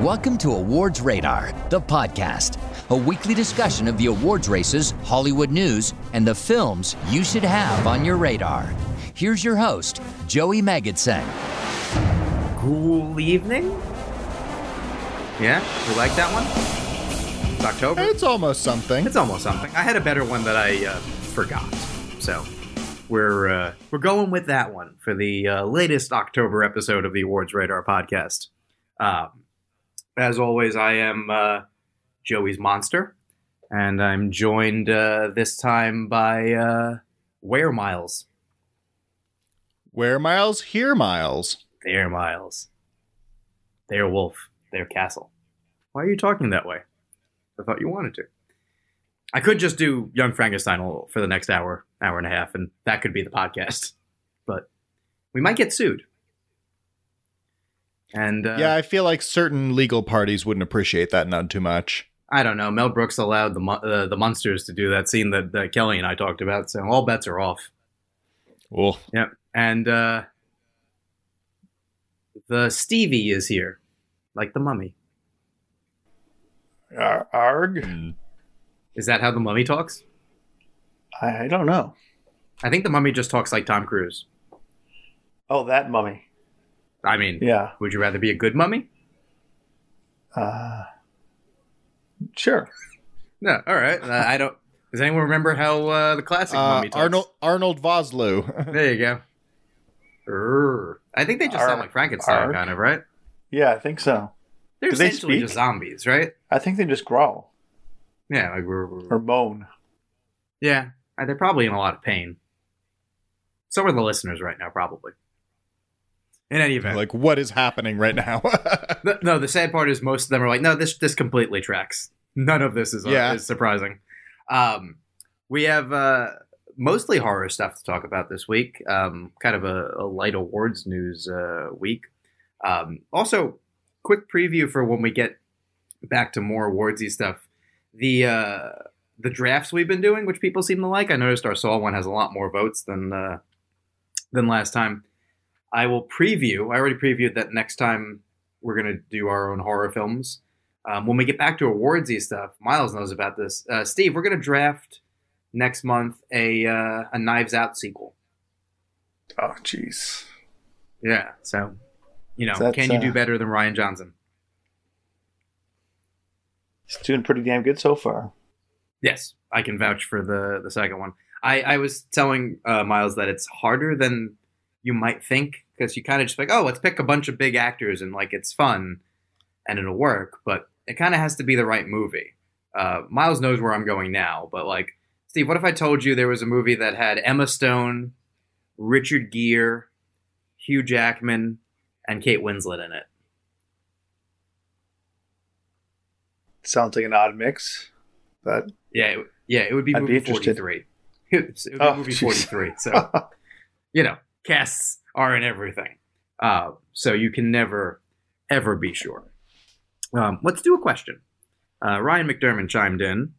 Welcome to Awards Radar, the podcast, a weekly discussion of the awards races, Hollywood news, and the films you should have on your radar. Here's your host, Joey Magidson. Cool evening? Yeah, you like that one? It's October? It's almost something. It's almost something. I had a better one that I forgot, so... We're going with that one for the latest October episode of the Awards Radar podcast. As always, I am Joey's Monster, and I'm joined this time by Where Miles. Where Miles? Here Miles. There Miles. There Wolf. There Castle. Why are you talking that way? I thought you wanted to. I could just do Young Frankenstein for the next hour and a half, and that could be the podcast. But we might get sued. And yeah, I feel like certain legal parties wouldn't appreciate that none too much. I don't know. Mel Brooks allowed the Munsters to do that scene that Kelly and I talked about, so all bets are off. Oh. Yeah. And the Stevie is here, like the mummy. Arg. Is that how the mummy talks? I don't know. I think the mummy just talks like Tom Cruise. Oh, that mummy. I mean, yeah. Would you rather be a good mummy? Sure. No, all right. I don't. Does anyone remember how the classic mummy talks? Arnold Vosloo. There you go. I think they just sound like Frankenstein, kind of, right? Yeah, I think so. They're essentially just zombies, right? I think they just growl. Yeah, like or moan. Yeah, they're probably in a lot of pain. So are the listeners right now, probably. In any event, like, what is happening right now? No, the sad part is most of them are like, no, this completely tracks. None of this is surprising. We have mostly horror stuff to talk about this week. Kind of a light awards news week. Also, quick preview for when we get back to more awardsy stuff. The drafts we've been doing, which people seem to like. I noticed our Saw one has a lot more votes than last time. I will preview. I already previewed that next time we're going to do our own horror films. When we get back to awardsy stuff, Miles knows about this. Steve, we're going to draft next month a Knives Out sequel. Oh, jeez. Yeah. So, can you do better than Rian Johnson? It's doing pretty damn good so far. Yes, I can vouch for the second one. I was telling Miles that it's harder than you might think, because you kind of just like, oh, let's pick a bunch of big actors and like it's fun and it'll work, but it kind of has to be the right movie. Miles knows where I'm going now, but like, Steve, what if I told you there was a movie that had Emma Stone, Richard Gere, Hugh Jackman, and Kate Winslet in it? Sounds like an odd mix, but it would be movie 43. It would be movie 43. So casts are in everything, so you can never ever be sure. Let's do a question. Ryan McDermott chimed in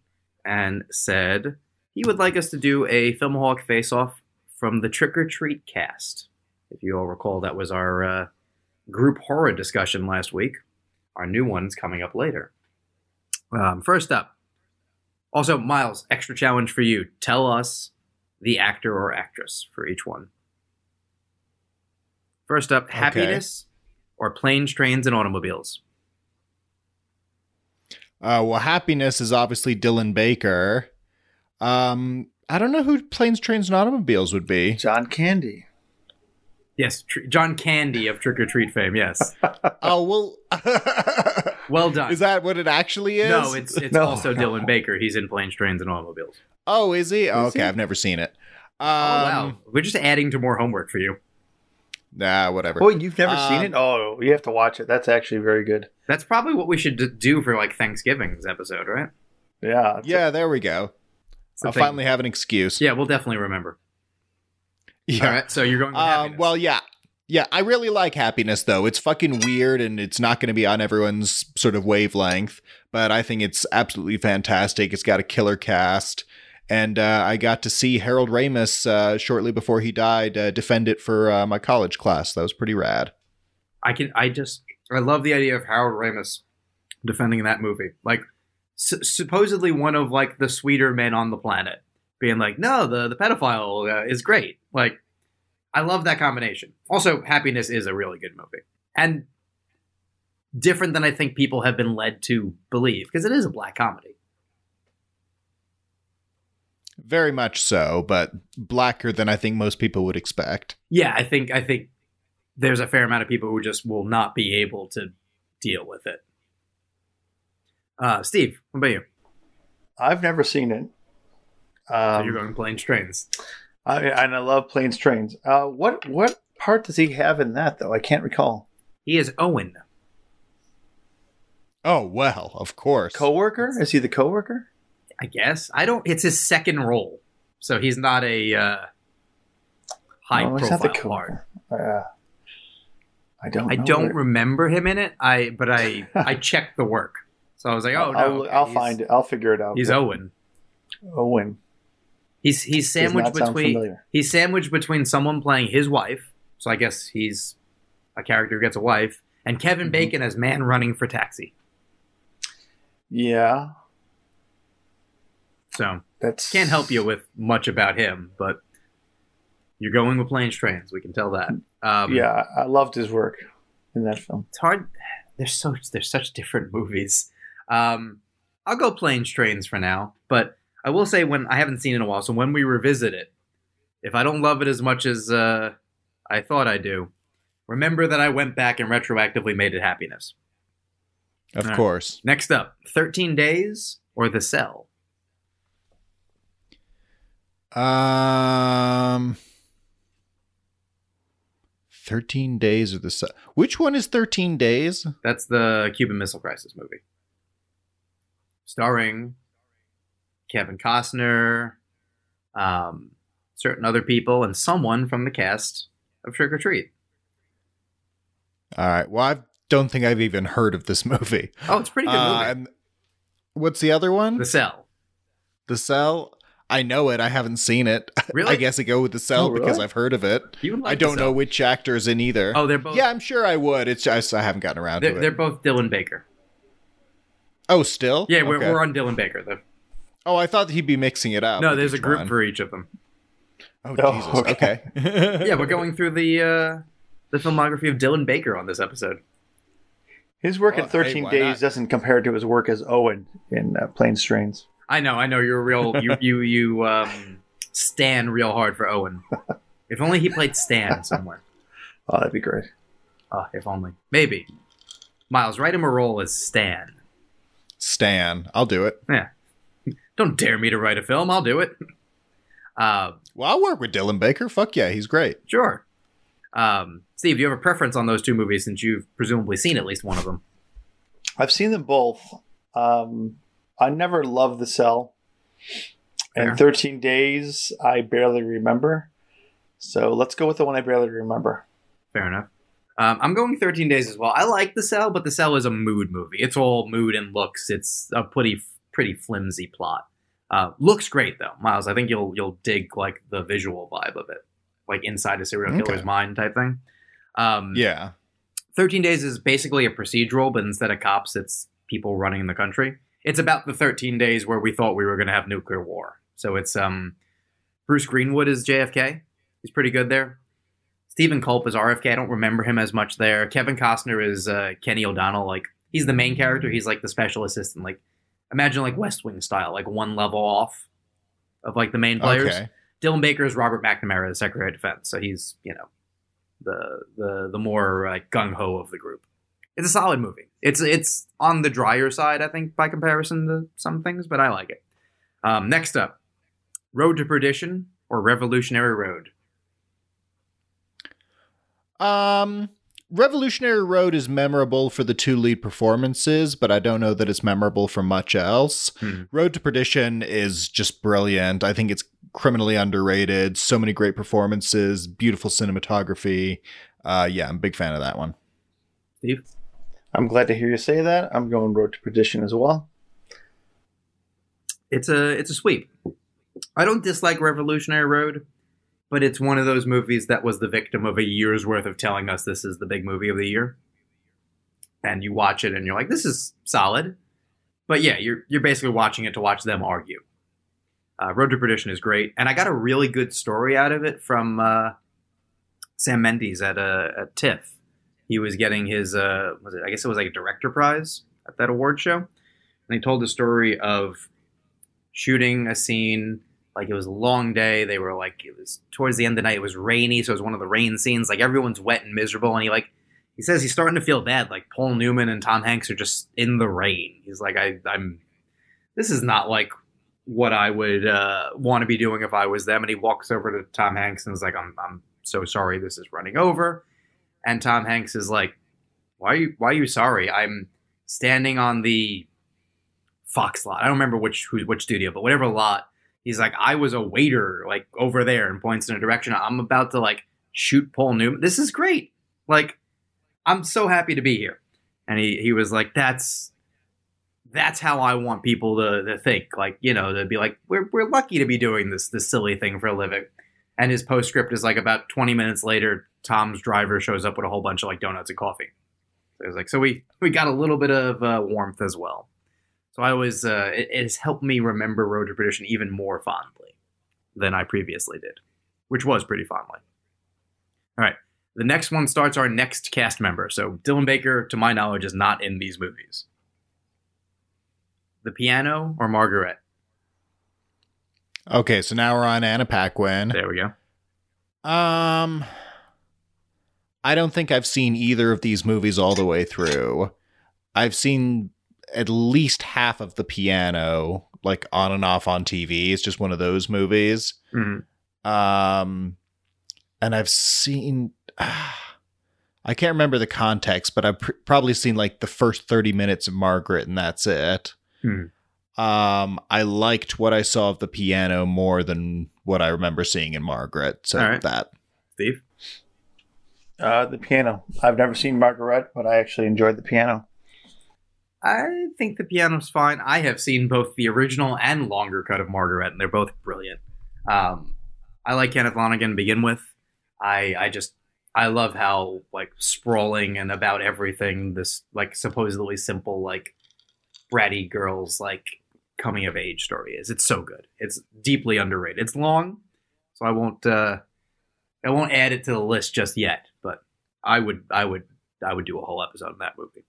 and said he would like us to do a Filmaholic face-off from the Trick-or-Treat cast. If you all recall, that was our group horror discussion last week. Our new one's coming up later. First up, also, Miles, extra challenge for you. Tell us the actor or actress for each one. First up, Happiness or Planes, Trains, and Automobiles? Well, Happiness is obviously Dylan Baker. I don't know who Planes, Trains, and Automobiles would be. John Candy. Yes, John Candy of Trick-or-Treat fame, yes. Oh, well... Well done. Is that what it actually is? No, it's also Dylan Baker. He's in Planes, Trains, and Automobiles. Oh, is he? Oh, okay, I've never seen it. Wow. We're just adding to more homework for you. Nah, whatever. Oh, you've never seen it? Oh, you have to watch it. That's actually very good. That's probably what we should do for like Thanksgiving's episode, right? Yeah. Yeah, there we go. I'll finally have an excuse. Yeah, we'll definitely remember. Yeah. All right, so you're going with Happiness. Well, yeah. Yeah, I really like Happiness, though. It's fucking weird, and it's not going to be on everyone's sort of wavelength, but I think it's absolutely fantastic. It's got a killer cast, and I got to see Harold Ramis shortly before he died defend it for my college class. That was pretty rad. I love the idea of Harold Ramis defending that movie. Like, supposedly one of, like, the sweeter men on the planet being like, no, the pedophile is great. Like, I love that combination. Also, Happiness is a really good movie. And different than I think people have been led to believe, because it is a black comedy. Very much so, but blacker than I think most people would expect. Yeah, I think there's a fair amount of people who just will not be able to deal with it. Steve, what about you? I've never seen it. So you're going Planes, Trains. And I love Planes, Trains. What part does he have in that, though? I can't recall. He is Owen. Oh, well, of course. Coworker? Is he the coworker? I guess. It's his second role. So he's not a high-profile part. I don't remember him in it. I checked the work. So I was like, oh, no. I'll find it. I'll figure it out. He's Owen. Owen. He's sandwiched between someone playing his wife. So I guess he's a character who gets a wife, and Kevin Bacon as man running for taxi. Yeah. So that's can't help you with much about him, but you're going with Planes, Trains. We can tell that. Yeah, I loved his work in that film. It's hard. There's such different movies. I'll go Planes, Trains for now, but I will say when I haven't seen it in a while, so when we revisit it, if I don't love it as much as I thought I do, remember that I went back and retroactively made it Happiness. Of course. Right. Next up, 13 Days or The Cell? Um, 13 Days or The Cell. Which one is 13 Days? That's the Cuban Missile Crisis movie. Starring Kevin Costner, certain other people, and someone from the cast of Trick-or-Treat. All right. Well, I don't think I've even heard of this movie. Oh, it's a pretty good movie. What's the other one? The Cell. The Cell? I know it. I haven't seen it. Really? I guess I go with The Cell because I've heard of it. You would like I don't know which actor's in either. Oh, they're both. Yeah, I'm sure I would. It's just I haven't gotten around to it. They're both Dylan Baker. Oh, still? Yeah, we're on Dylan Baker, though. Oh, I thought he'd be mixing it up. No, there's a group for each of them. Oh, Jesus. Okay. Yeah, we're going through the filmography of Dylan Baker on this episode. His work in 13 Days doesn't compare to his work as Owen in Planes, Trains. I know. You're real. You stan real hard for Owen. If only he played Stan somewhere. Oh, that'd be great. If only. Maybe. Miles, write him a role as Stan. Stan. I'll do it. Yeah. Don't dare me to write a film. I'll do it. Well, I'll work with Dylan Baker. Fuck yeah, he's great. Sure. Steve, do you have a preference on those two movies since you've presumably seen at least one of them? I've seen them both. I never loved The Cell. Fair. And 13 Days, I barely remember. So let's go with the one I barely remember. Fair enough. I'm going 13 Days as well. I like The Cell, but The Cell is a mood movie. It's all mood and looks. It's a pretty flimsy plot. Looks great, though, Miles. I think you'll dig like the visual vibe of it. Like inside a serial killer's mind type thing. 13 Days is basically a procedural, but instead of cops, it's people running the country. It's about the 13 days where we thought we were going to have nuclear war. So it's Bruce Greenwood is JFK. He's pretty good there. Stephen Culp is RFK. I don't remember him as much there. Kevin Costner is Kenny O'Donnell. Like he's the main character. He's like the special assistant. Like imagine like West Wing style, like one level off of like the main players. Okay. Dylan Baker is Robert McNamara, the Secretary of Defense. So he's, you know, the more gung-ho of the group. It's a solid movie. It's on the drier side, I think, by comparison to some things, but I like it. Next up, Road to Perdition or Revolutionary Road? Revolutionary Road is memorable for the two lead performances, but I don't know that it's memorable for much else. Road to Perdition is just brilliant. I think it's criminally underrated. So many great performances, beautiful cinematography. Yeah, I'm a big fan of that one. Steve? I'm glad to hear you say that. I'm going Road to Perdition as well. It's a sweep. I don't dislike Revolutionary Road, but it's one of those movies that was the victim of a year's worth of telling us this is the big movie of the year. and you watch it and you're like, this is solid. But yeah, you're basically watching it to watch them argue. Road to Perdition is great. And I got a really good story out of it from Sam Mendes at TIFF. He was getting his, it was like a director prize at that award show. And he told the story of shooting a scene. Like, it was a long day. They were like, it was towards the end of the night. It was rainy. So it was one of the rain scenes. Like, everyone's wet and miserable. And he says he's starting to feel bad. Like, Paul Newman and Tom Hanks are just in the rain. He's like, this is not like what I would want to be doing if I was them. And he walks over to Tom Hanks and is like, I'm so sorry. This is running over. And Tom Hanks is like, why are you sorry? I'm standing on the Fox lot. I don't remember which studio, but whatever lot. He's like, I was a waiter, like, over there, and points in a direction. I'm about to, like, shoot Paul Newman. This is great. Like, I'm so happy to be here. And he was like, that's how I want people to think. Like, you know, to be like, we're lucky to be doing this silly thing for a living. And his postscript is like, about 20 minutes later, Tom's driver shows up with a whole bunch of, like, donuts and coffee. So it was like, so we got a little bit of warmth as well. So I always, it has helped me remember Road to Perdition even more fondly than I previously did, which was pretty fondly. All right. The next one starts our next cast member. So Dylan Baker, to my knowledge, is not in these movies. The Piano or Margaret? Okay, so now we're on Anna Paquin. There we go. I don't think I've seen either of these movies all the way through. I've seen at least half of The Piano, like, on and off on TV. It's just one of those movies. Mm-hmm. And I've seen, I can't remember the context, but I've probably seen like the first 30 minutes of Margaret, and that's it. Mm-hmm. I liked what I saw of The Piano more than what I remember seeing in Margaret. So right. That. Steve? The Piano. I've never seen Margaret, but I actually enjoyed The Piano. I think The Piano's fine. I have seen both the original and longer cut of Margaret, and they're both brilliant. I like Kenneth Lonergan to begin with. I love how, like, sprawling and about everything this, like, supposedly simple, like, bratty girl's, like, coming of age story is. It's so good. It's deeply underrated. It's long, so I won't add it to the list just yet. But I would do a whole episode on that movie.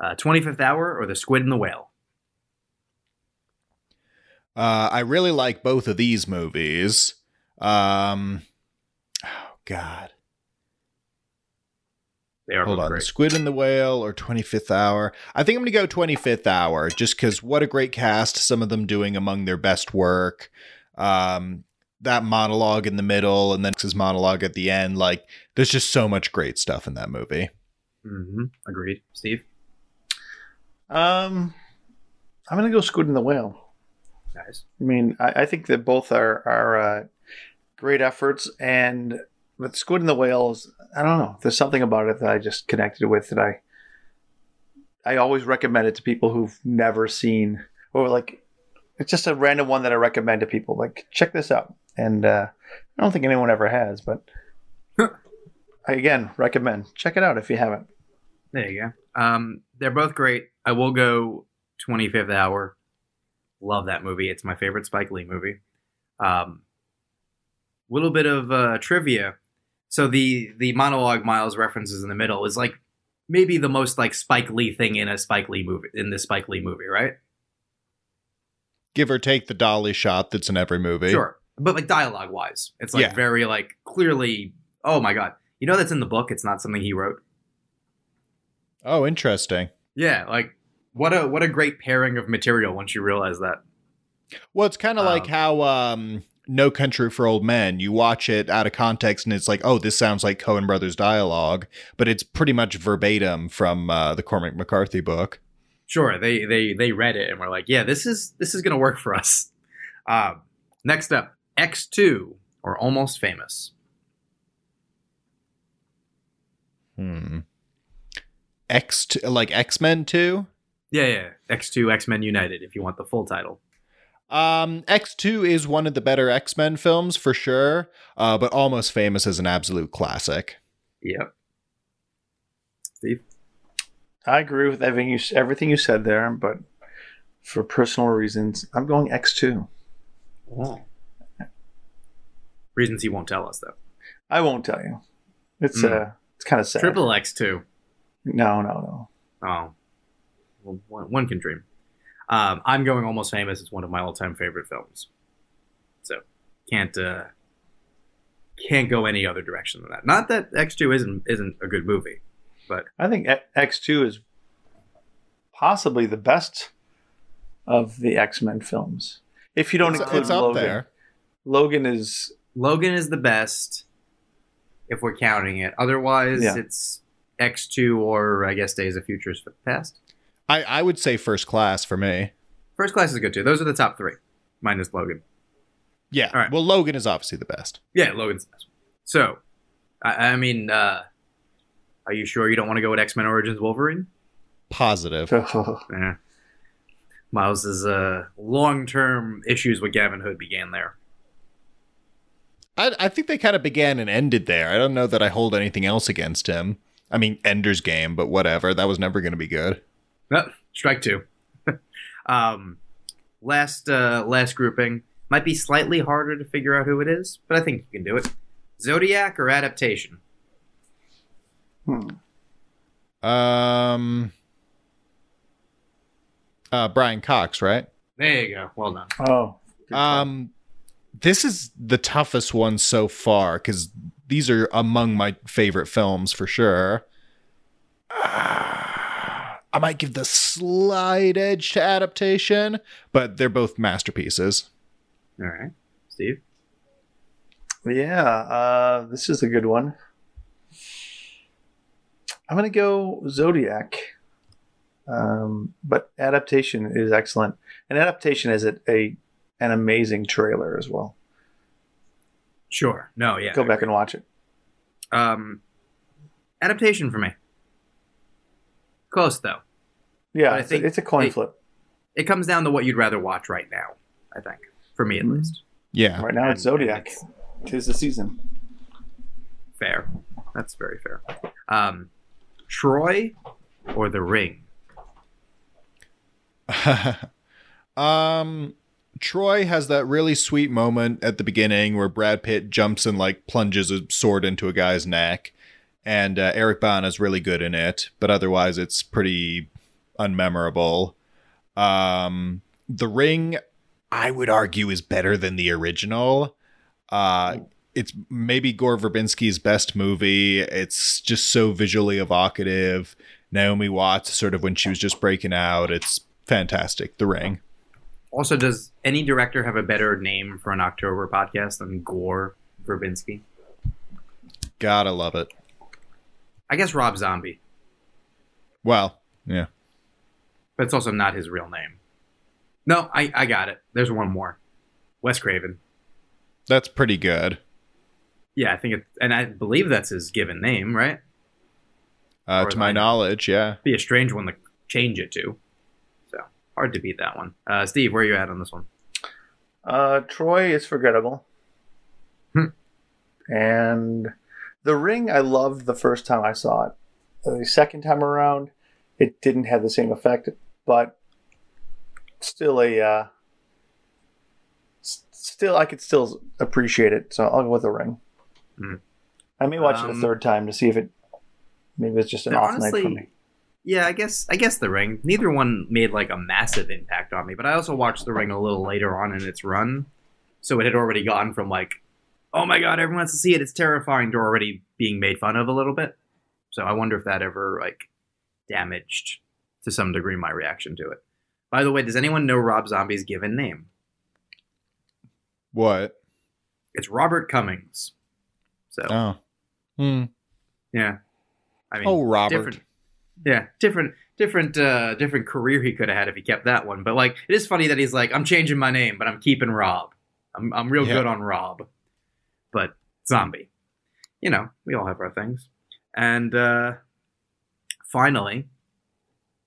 25th Hour or The Squid and the Whale? I really like both of these movies. Oh, God. They are Hold on. Great. Squid and the Whale or 25th Hour? I think I'm going to go 25th Hour, just because what a great cast. Some of them doing among their best work. That monologue in the middle and then his monologue at the end. Like, there's just so much great stuff in that movie. Mm-hmm. Agreed. Steve? I'm going to go Squid and the Whale. Nice. I mean, I think that both are great efforts, and with Squid and the Whale, I don't know. There's something about it that I just connected with that I always recommend it to people who've never seen, or like, it's just a random one that I recommend to people. Like, check this out. And I don't think anyone ever has, but I, again, recommend. Check it out if you haven't. There you go. They're both great. I will go 25th Hour. Love that movie. It's my favorite Spike Lee movie. Little bit of trivia. So the monologue Miles references in the middle is like maybe the most like Spike Lee thing in a Spike Lee movie, in this Spike Lee movie, right? Give or take the dolly shot that's in every movie. Sure. But like dialogue wise, it's like very like clearly, oh my God. You know that's in the book. It's not something he wrote. Oh, interesting. Yeah, like what a great pairing of material once you realize that. Well, it's kind of like how No Country for Old Men. You watch it out of context and it's like, oh, this sounds like Coen Brothers dialogue, but it's pretty much verbatim from the Cormac McCarthy book. Sure, they read it and were like, yeah, this is going to work for us. Next up, X2 or Almost Famous. X2, like X-Men 2? Yeah. X2, X-Men United, if you want the full title. X2 is one of the better X-Men films, for sure. But Almost Famous is an absolute classic. Yep. Steve? I agree with everything you said there, but for personal reasons, I'm going X2. Oh. Reasons you won't tell us, though. I won't tell you. It's kind of sad. Triple X2. No. Oh. Well, one can dream. I'm going Almost Famous. It's one of my all-time favorite films. So, can't go any other direction than that. Not that X2 isn't a good movie, but I think X2 is possibly the best of the X-Men films. If you don't include Logan. There. Logan is the best if we're counting it. Otherwise, it's X2 or I guess Days of Future Past. I would say First Class for me. First Class is good too. Those are the top three, minus Logan. Yeah. All right. Well, Logan is obviously the best. Yeah, Logan's the best. So, I mean, are you sure you don't want to go with X-Men Origins Wolverine? Positive. Yeah. Miles' long-term issues with Gavin Hood began there. I think they kind of began and ended there. I don't know that I hold anything else against him. I mean, Ender's Game, but whatever. That was never going to be good. No, strike two. Last grouping. Might be slightly harder to figure out who it is, but I think you can do it. Zodiac or Adaptation? Brian Cox, right? There you go. Well done. Oh. This is the toughest one so far, because these are among my favorite films for sure. I might give the slight edge to Adaptation, but they're both masterpieces. All right. Steve? Yeah, this is a good one. I'm going to go Zodiac. But Adaptation is excellent. And Adaptation is an amazing trailer as well. Sure. No, yeah. Go back and watch it. Adaptation for me. Close, though. Yeah, I think it's a coin flip. It comes down to what you'd rather watch right now, I think. For me, at least. Yeah. Right now, it's Zodiac. Tis the season. Fair. That's very fair. Troy or The Ring? Troy has that really sweet moment at the beginning where Brad Pitt jumps and like plunges a sword into a guy's neck. And Eric Bana is really good in it. But otherwise, it's pretty unmemorable. The Ring, I would argue, is better than the original. It's maybe Gore Verbinski's best movie. It's just so visually evocative. Naomi Watts, sort of when she was just breaking out. It's fantastic. The Ring. Also, does any director have a better name for an October podcast than Gore Verbinski? Gotta love it. I guess Rob Zombie. Well, yeah. But it's also not his real name. No, I got it. There's one more. Wes Craven. That's pretty good. Yeah, I think it, and I believe that's his given name, right? To my knowledge, yeah. Be a strange one to change it to. So, hard to beat that one. Steve, where are you at on this one? Troy is forgettable. And The Ring, I loved the first time I saw it. The second time around, it didn't have the same effect, but still I could still appreciate it, so I'll go with The Ring. I may watch it a third time to see if it maybe it's just an off night for me. Yeah, I guess The Ring. Neither one made like a massive impact on me, but I also watched The Ring a little later on in its run, so it had already gone from like, oh my god, everyone wants to see it, it's terrifying, to already being made fun of a little bit. So I wonder if that ever like damaged to some degree my reaction to it. By the way, does anyone know Rob Zombie's given name? What? It's Robert Cummings. So. Oh. Yeah. I mean. Oh, Robert. Different career he could have had if he kept that one. But like, it is funny that he's like, I'm changing my name, but I'm keeping Rob. I'm real good on Rob. But Zombie. You know, we all have our things. And finally,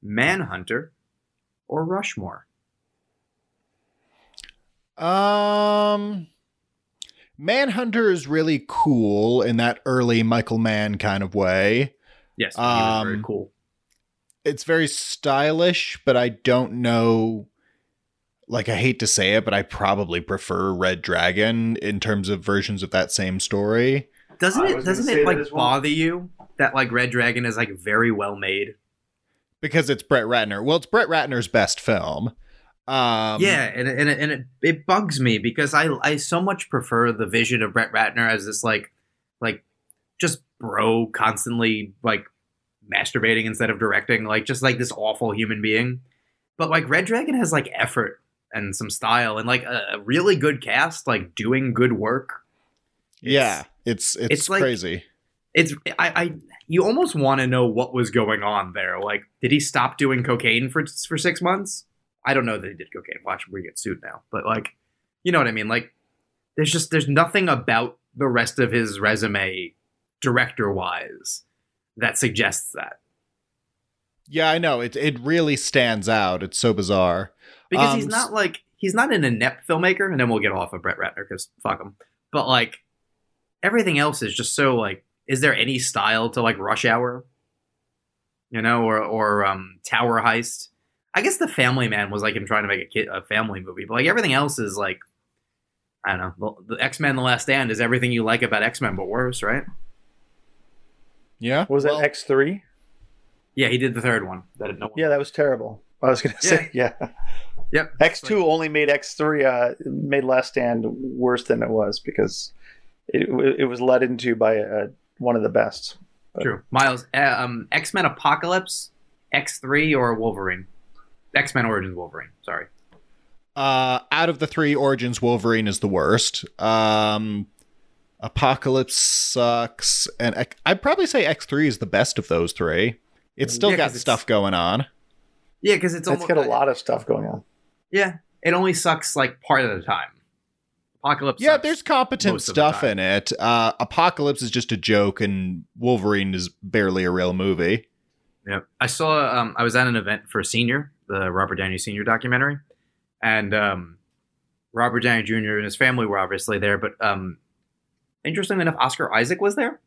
Manhunter. Or Rushmore? Manhunter is really cool in that early Michael Mann kind of way. Yes, he was very cool. It's very stylish, but I don't know. Like, I hate to say it, but I probably prefer Red Dragon in terms of versions of that same story. Doesn't it like bother you that like Red Dragon is like very well made? Because it's Brett Ratner. Well, it's Brett Ratner's best film. And it bugs me because I so much prefer the vision of Brett Ratner as this like just bro constantly like masturbating instead of directing, like just like this awful human being. But like Red Dragon has like effort and some style and like a really good cast, like doing good work. It's like, crazy. You almost want to know what was going on there. Like, did he stop doing cocaine for 6 months? I don't know that he did cocaine. Watch, we get sued now. But like, you know what I mean? Like, there's nothing about the rest of his resume, director-wise, that suggests that. Yeah, I know. It really stands out. It's so bizarre. Because he's not an inept filmmaker, and then we'll get off of Brett Ratner because fuck him. But like, everything else is just so like, is there any style to like Rush Hour? You know, or Tower Heist? I guess The Family Man was like him trying to make a family movie, but like everything else is like, I don't know. The X-Men: The Last Stand is everything you like about X-Men, but worse, right? Yeah. Was that X3? Yeah, he did the third one. That was terrible. I was going to say, yeah. Yep. X2 only made X3, made Last Stand worse than it was because it was led into by one of the best. But. True. Miles, X-Men Apocalypse, X3, or Wolverine? X-Men Origins Wolverine, sorry. Out of the three, Origins Wolverine is the worst. Apocalypse sucks. And I'd probably say X3 is the best of those three. It's still got stuff going on. Yeah, because it's got a lot of stuff going on. Yeah, it only sucks like part of the time. Apocalypse sucks. Yeah, there's competent stuff in it. Apocalypse is just a joke and Wolverine is barely a real movie. Yeah, I saw. I was at an event for Senior, the Robert Downey Senior documentary, and Robert Downey Jr. and his family were obviously there. But interestingly enough, Oscar Isaac was there.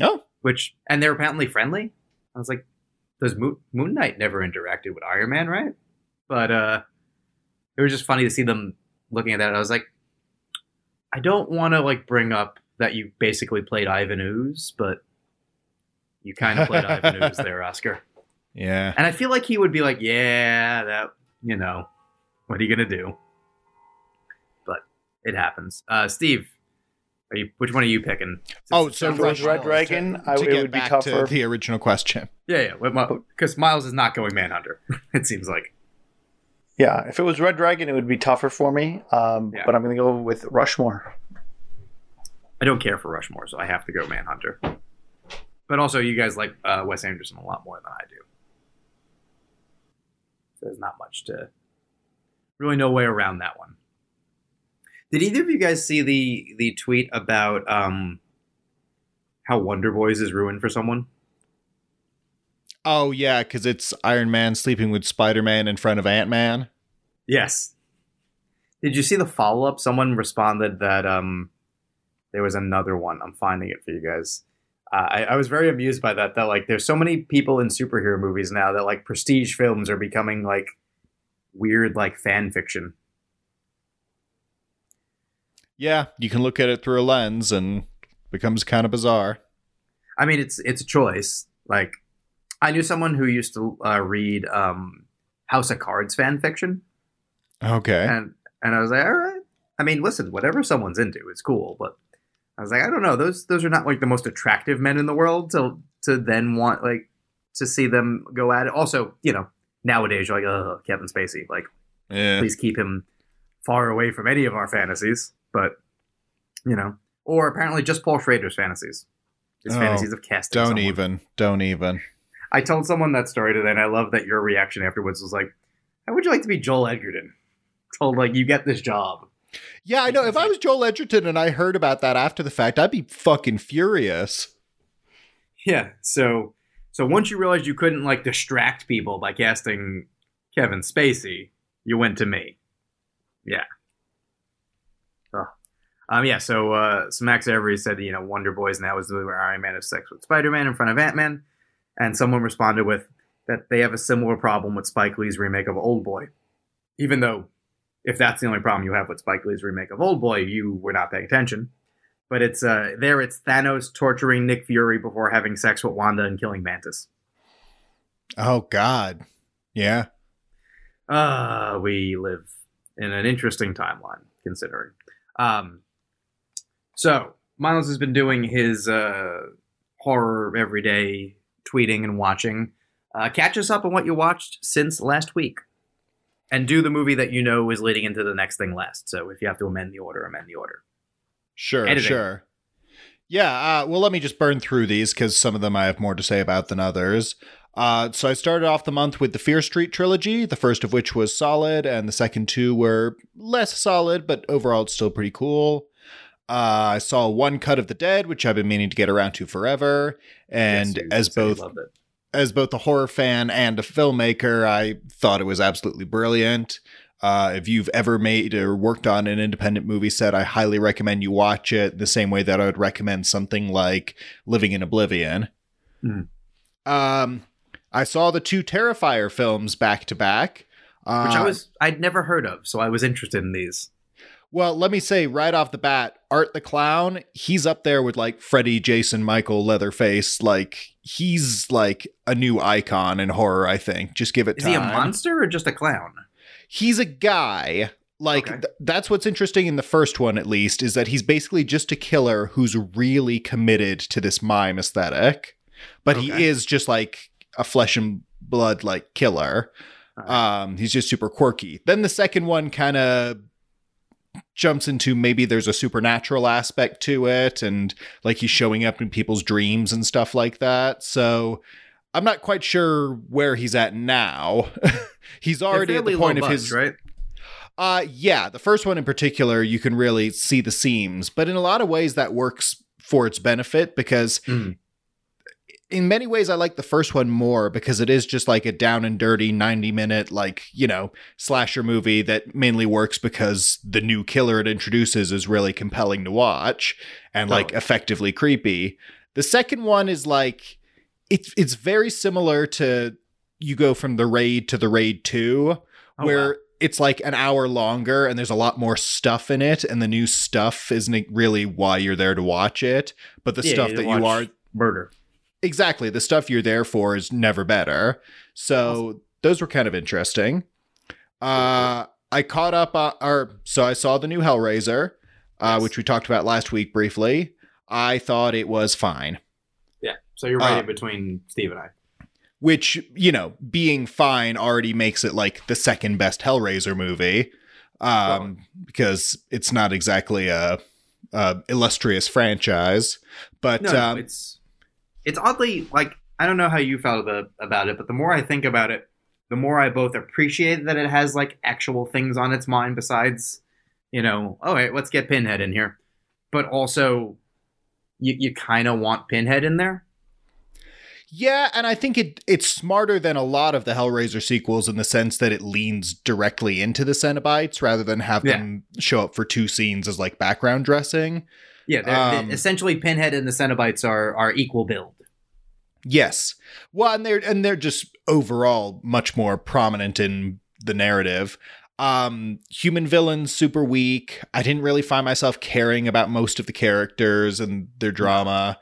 Oh, and they're apparently friendly. I was like, "Does Moon Knight never interacted with Iron Man, right?" But it was just funny to see them looking at that. And I was like, "I don't want to like bring up that you basically played Ivan Ooze, but." You kind of played Ivan Ooze there, Oscar. Yeah. And I feel like he would be like, yeah, that, you know, what are you going to do? But it happens. Steve, which one are you picking? So Red Dragon, it would be tougher. To the original question. Yeah. Because Miles is not going Manhunter, it seems like. Yeah. If it was Red Dragon, it would be tougher for me. But I'm going to go with Rushmore. I don't care for Rushmore, so I have to go Manhunter. But also, you guys like Wes Anderson a lot more than I do. So there's not much to... Really no way around that one. Did either of you guys see the tweet about how Wonder Boys is ruined for someone? Oh, yeah, because it's Iron Man sleeping with Spider-Man in front of Ant-Man? Yes. Did you see the follow-up? Someone responded that there was another one. I'm finding it for you guys. I was very amused by that, like there's so many people in superhero movies now that like prestige films are becoming like weird, like fan fiction. Yeah. You can look at it through a lens and it becomes kind of bizarre. I mean, it's a choice. Like I knew someone who used to read House of Cards fan fiction. Okay. And I was like, all right. I mean, listen, whatever someone's into, it's cool. But I was like, I don't know. Those are not like the most attractive men in the world to then want like to see them go at it. Also, you know, nowadays you're like, oh, Kevin Spacey, like, yeah. Please keep him far away from any of our fantasies. But you know, or apparently just Paul Schrader's fantasies, fantasies of casting. Don't even. I told someone that story today, and I love that your reaction afterwards was like, "How would you like to be Joel Edgerton?" Told like, "You get this job." Yeah, I know. If I was Joel Edgerton and I heard about that after the fact, I'd be fucking furious. Yeah, so once you realized you couldn't, like, distract people by casting Kevin Spacey, you went to me. Yeah. Oh. So Max Avery said, you know, Wonder Boys now is the movie where Iron Man has sex with Spider-Man in front of Ant-Man. And someone responded with, that they have a similar problem with Spike Lee's remake of Old Boy. Even though, if that's the only problem you have with Spike Lee's remake of Old Boy, you were not paying attention. But it's Thanos torturing Nick Fury before having sex with Wanda and killing Mantis. Oh, God. Yeah. We live in an interesting timeline, considering. So, Miles has been doing his horror everyday tweeting and watching. Catch us up on what you watched since last week. And do the movie that you know is leading into the next thing last. So, if you have to amend the order, amend the order. Sure, editing. Sure. Yeah, well, let me just burn through these because some of them I have more to say about than others. So I started off the month with the Fear Street trilogy, the first of which was solid, and the second two were less solid, but overall it's still pretty cool. I saw One Cut of the Dead, which I've been meaning to get around to forever, and yes, as both a horror fan and a filmmaker, I thought it was absolutely brilliant. If you've ever made or worked on an independent movie set, I highly recommend you watch it the same way that I would recommend something like Living in Oblivion. Mm. I saw the two Terrifier films back to back. Which I'd never heard of, so I was interested in these. Well, let me say right off the bat, Art the Clown, he's up there with like Freddy, Jason, Michael, Leatherface. Like he's like a new icon in horror, I think. Just give it time. Is he a monster or just a clown? He's a guy. Like, okay. That's what's interesting in the first one, at least, is that he's basically just a killer who's really committed to this mime aesthetic. But okay. He is just, like, a flesh and blood, like, killer. Right. He's just super quirky. Then the second one kind of jumps into maybe there's a supernatural aspect to it. And, like, he's showing up in people's dreams and stuff like that. So I'm not quite sure where he's at now. He's already at the point of his, right? Yeah, the first one in particular, you can really see the seams, but in a lot of ways that works for its benefit because in many ways I like the first one more because it is just like a down and dirty 90-minute, like, you know, slasher movie that mainly works because the new killer it introduces is really compelling to watch and like effectively creepy. The second one is like, it's very similar to, you go from The Raid to The Raid 2, where it's like an hour longer and there's a lot more stuff in it. And the new stuff isn't really why you're there to watch it. But the stuff that you are murder. Exactly. The stuff you're there for is never better. So those were kind of interesting. I caught up so I saw the new Hellraiser, which we talked about last week briefly. I thought it was fine. Yeah. So you're right in between Steve and I. Which, you know, being fine already makes it like the second best Hellraiser movie, because it's not exactly a illustrious franchise. But no, it's oddly, like, I don't know how you felt about it, but the more I think about it, the more I both appreciate that it has like actual things on its mind besides, you know, all right, let's get Pinhead in here. But also, you kind of want Pinhead in there. Yeah, and I think it's smarter than a lot of the Hellraiser sequels in the sense that it leans directly into the Cenobites rather than have them show up for two scenes as like background dressing. Yeah, essentially Pinhead and the Cenobites are equal build. Yes. Well, and they're just overall much more prominent in the narrative. Human villains super weak. I didn't really find myself caring about most of the characters and their drama.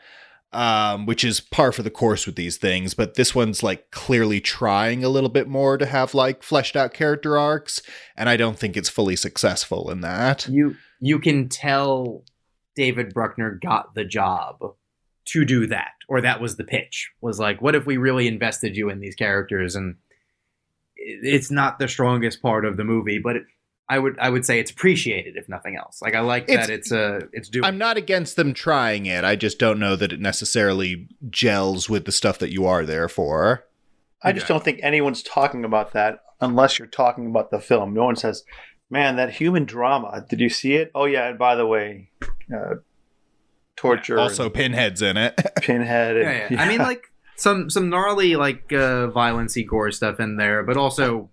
Which is par for the course with these things, but this one's like clearly trying a little bit more to have like fleshed out character arcs, and I don't think it's fully successful in that. You can tell David Bruckner got the job to do that, or that was the pitch, was like, what if we really invested you in these characters? And it's not the strongest part of the movie, but I would say it's appreciated if nothing else. Like, I like that it's doing. I'm not against them trying it. I just don't know that it necessarily gels with the stuff that you are there for. I just don't think anyone's talking about that unless you're talking about the film. No one says, "Man, that human drama. Did you see it? Oh yeah, and by the way, torture. Also, Pinhead's in it. Pinhead. And, yeah. I mean, like some gnarly like violence-y gore stuff in there, but also."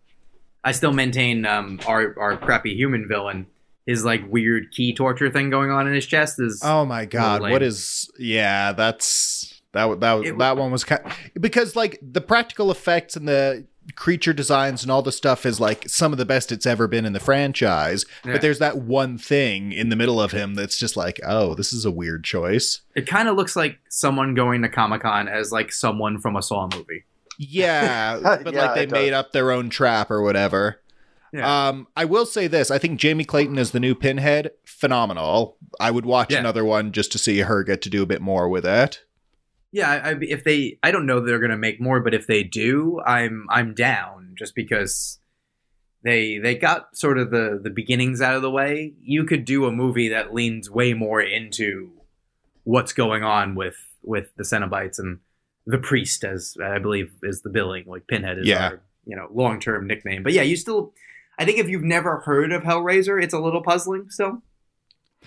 I still maintain our crappy human villain, his like weird key torture thing going on in his chest is. Oh my God. What is. Yeah, that's That one was kind of, because like the practical effects and the creature designs and all the stuff is like some of the best it's ever been in the franchise. Yeah. But there's that one thing in the middle of him that's just like, oh, this is a weird choice. It kind of looks like someone going to Comic-Con as like someone from a Saw movie. Yeah, but yeah, like they made up their own trap or whatever. Yeah. I will say this. I think Jamie Clayton as the new Pinhead, phenomenal. I would watch another one just to see her get to do a bit more with it. Yeah, I don't know that they're going to make more, but if they do, I'm down just because they got sort of the beginnings out of the way. You could do a movie that leans way more into what's going on with the Cenobites and the priest, as I believe is the billing, like Pinhead is our, long-term nickname. But yeah, you still, I think if you've never heard of Hellraiser, it's a little puzzling still.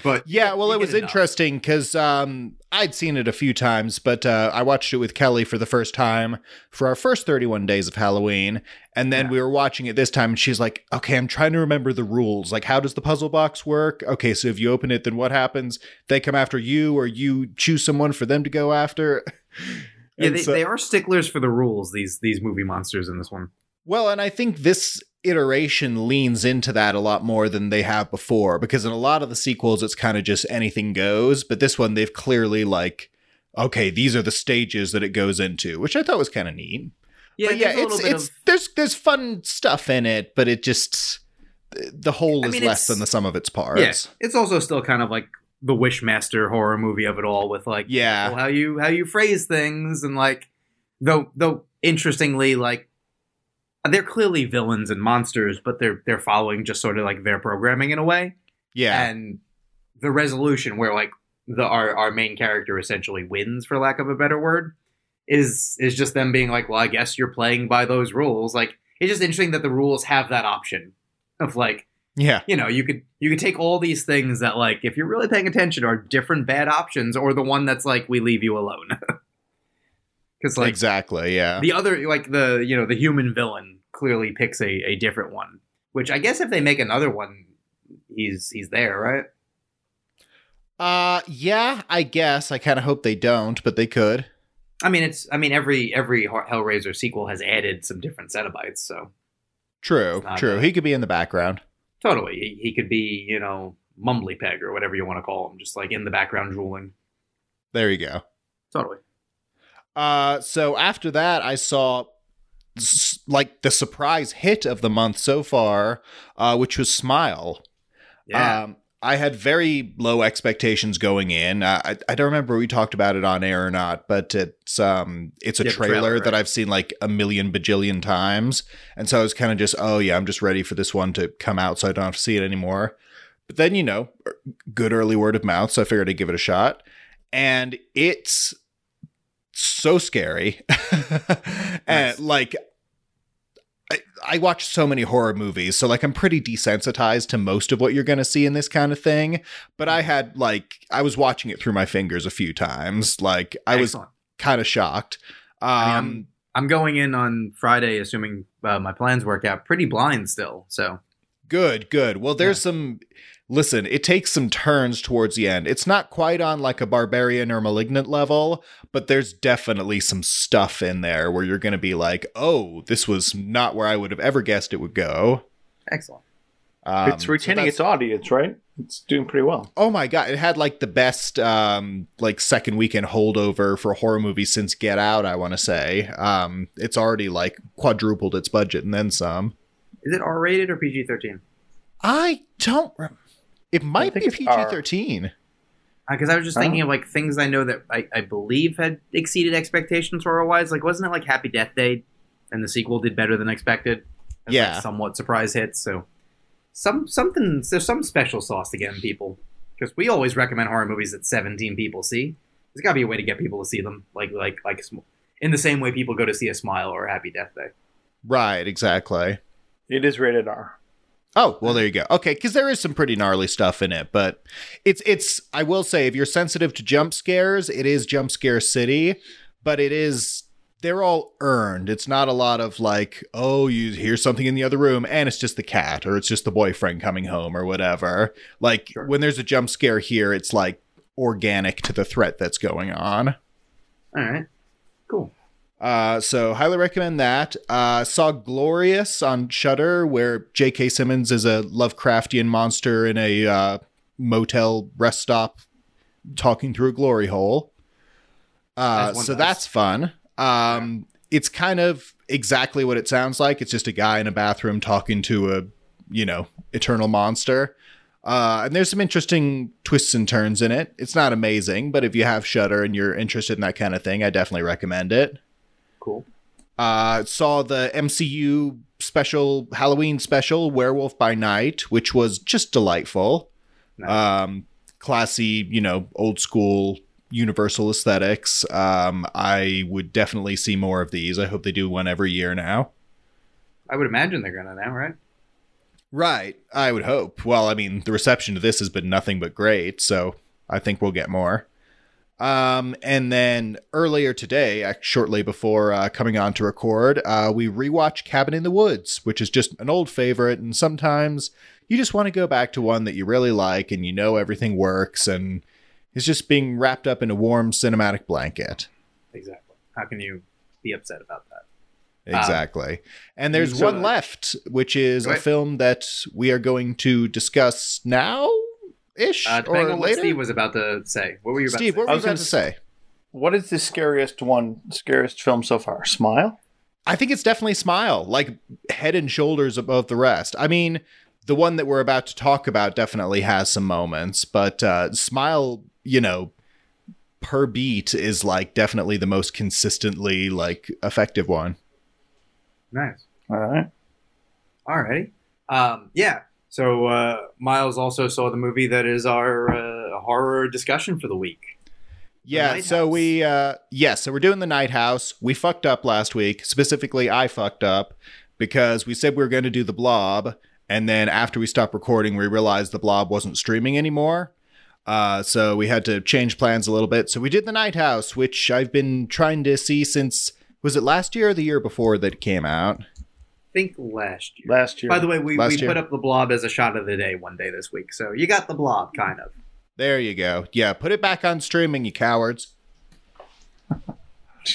But yeah, well, it was interesting because I'd seen it a few times, but I watched it with Kelly for the first time for our first 31 days of Halloween. And then we were watching it this time and she's like, okay, I'm trying to remember the rules. Like, how does the puzzle box work? Okay, so if you open it, then what happens? They come after you or you choose someone for them to go after. Yeah, they are sticklers for the rules, these movie monsters in this one. Well, and I think this iteration leans into that a lot more than they have before, because in a lot of the sequels it's kind of just anything goes, but this one they've clearly like, okay, these are the stages that it goes into, which I thought was kind of neat. Yeah, but yeah, there's fun stuff in it, but it just the whole is less than the sum of its parts. Yeah, it's also still kind of like the Wishmaster horror movie of it all, with like how you phrase things and like though interestingly like. They're clearly villains and monsters, but they're following just sort of like their programming in a way. Yeah. And the resolution where like our main character essentially wins, for lack of a better word, is just them being like, well, I guess you're playing by those rules. Like, it's just interesting that the rules have that option of like, you could take all these things that like, if you're really paying attention, are different bad options or the one that's like, we leave you alone. Because like exactly, yeah. The other, like the human villain clearly picks a different one. Which I guess if they make another one, he's there, right? Yeah, I guess. I kind of hope they don't, but they could. I mean, every Hellraiser sequel has added some different Cenobites, so true. He could be in the background. Totally, he could be Mumbly Peg or whatever you want to call him, just like in the background drooling. There you go. Totally. So after that, I saw like the surprise hit of the month so far, which was Smile. Yeah. I had very low expectations going in. I don't remember if we talked about it on air or not, but it's a trailer right? That I've seen like a million bajillion times. And so I was kind of just, I'm just ready for this one to come out so I don't have to see it anymore. But then, good early word of mouth. So I figured I'd give it a shot. And it's so scary. And like I watch so many horror movies, so like I'm pretty desensitized to most of what you're going to see in this kind of thing, but I was watching it through my fingers a few times. Like I was kind of shocked. I mean, I'm going in on Friday assuming my plans work out, pretty blind still, so good. Well, there's some Listen, it takes some turns towards the end. It's not quite on like a Barbarian or Malignant level, but there's definitely some stuff in there where you're going to be like, oh, this was not where I would have ever guessed it would go. Excellent. It's retaining its audience, right? It's doing pretty well. Oh my God. It had like the best like second weekend holdover for a horror movie since Get Out, I want to say. It's already like quadrupled its budget and then some. Is it R-rated or PG-13? I don't remember. It might be PG-13. Because I was just thinking of like things I know that I believe had exceeded expectations horror-wise. Like, wasn't it like Happy Death Day, and the sequel did better than expected? As, like, somewhat surprise hits. So there's some special sauce to get in people, because we always recommend horror movies that 17 people see. There's got to be a way to get people to see them, like in the same way people go to see a Smile or a Happy Death Day. Right. Exactly. It is rated R. Oh, well, there you go. Okay, because there is some pretty gnarly stuff in it, but it's. I will say, if you're sensitive to jump scares, it is Jump Scare City, but it is. They're all earned. It's not a lot of like, oh, you hear something in the other room, and it's just the cat, or it's just the boyfriend coming home, or whatever. Like, when there's a jump scare here, it's like organic to the threat that's going on. All right. Cool. So highly recommend that. Saw Glorious on Shudder, where J.K. Simmons is a Lovecraftian monster in a motel rest stop talking through a glory hole. So that's fun. It's kind of exactly what it sounds like. It's just a guy in a bathroom talking to a, eternal monster. And there's some interesting twists and turns in it. It's not amazing, but if you have Shudder and you're interested in that kind of thing, I definitely recommend it. Cool. Saw the MCU special, Halloween special, Werewolf by Night, which was just delightful. Nice. Classy, old school Universal aesthetics. I would definitely see more of these. I hope they do one every year now. I would imagine they're gonna now, right? Right. I would hope. Well, I mean, the reception to this has been nothing but great, so I think we'll get more. And then earlier today, shortly before coming on to record, we rewatched Cabin in the Woods, which is just an old favorite. And sometimes you just want to go back to one that you really like and everything works and it's just being wrapped up in a warm cinematic blanket. Exactly. How can you be upset about that? Exactly. And there's one left, which is a film that we are going to discuss now. Ish or later? What Steve was about to say. What were you about to say? What were you about to say? What is the scariest film so far? Smile? I think it's definitely Smile, like head and shoulders above the rest. I mean, the one that we're about to talk about definitely has some moments, but Smile, per beat is like definitely the most consistently effective one. Nice. All right. All right. Yeah. So Miles also saw the movie that is our horror discussion for the week. Yeah, so we're doing The Night House. We fucked up last week. Specifically, I fucked up because we said we were going to do The Blob. And then after we stopped recording, we realized The Blob wasn't streaming anymore. So we had to change plans a little bit. So we did The Night House, which I've been trying to see since, was it last year or the year before that it came out? I think last year. By the way, we put up The Blob as a shot of the day one day this week, so you got The Blob, kind of. There you go. Yeah, put it back on streaming, you cowards.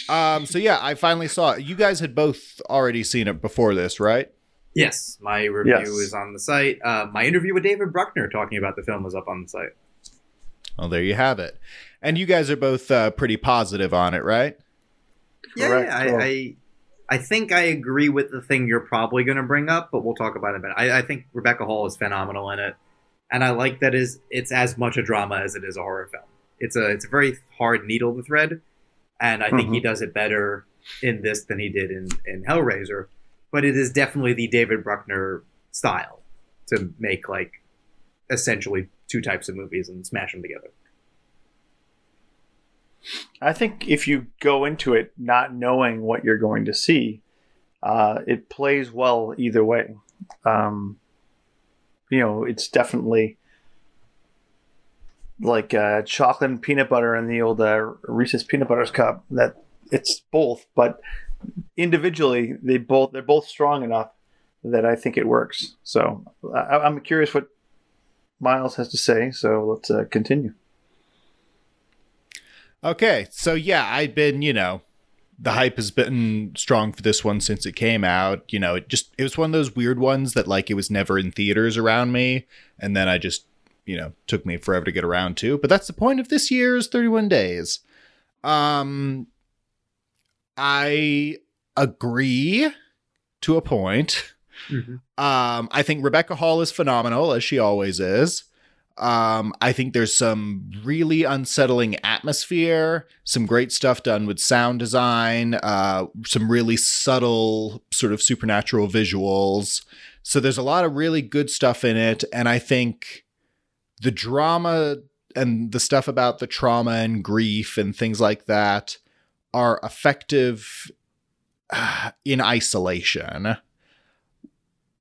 So yeah, I finally saw it. You guys had both already seen it before this, right? Yes, my review is on the site. My interview with David Bruckner talking about the film was up on the site. Well, there you have it. And you guys are both pretty positive on it, right? Yeah, I think I agree with the thing you're probably going to bring up, but we'll talk about it in a minute. I think Rebecca Hall is phenomenal in it, and I like that it's as much a drama as it is a horror film. It's a very hard needle to thread, and I think he does it better in this than he did in Hellraiser, but it is definitely the David Bruckner style to make, essentially two types of movies and smash them together. I think if you go into it not knowing what you're going to see, it plays well either way. It's definitely like chocolate and peanut butter in the old Reese's Peanut Butter's cup. That it's both, but individually they're both strong enough that I think it works. So I'm curious what Miles has to say. So let's continue. Okay, so yeah, I've been, the hype has been strong for this one since it came out. It was one of those weird ones that it was never in theaters around me. And then I just, took me forever to get around to. But that's the point of this year's 31 Days. I agree to a point. Mm-hmm. I think Rebecca Hall is phenomenal, as she always is. I think there's some really unsettling atmosphere, some great stuff done with sound design, some really subtle sort of supernatural visuals. So there's a lot of really good stuff in it. And I think the drama and the stuff about the trauma and grief and things like that are effective in isolation.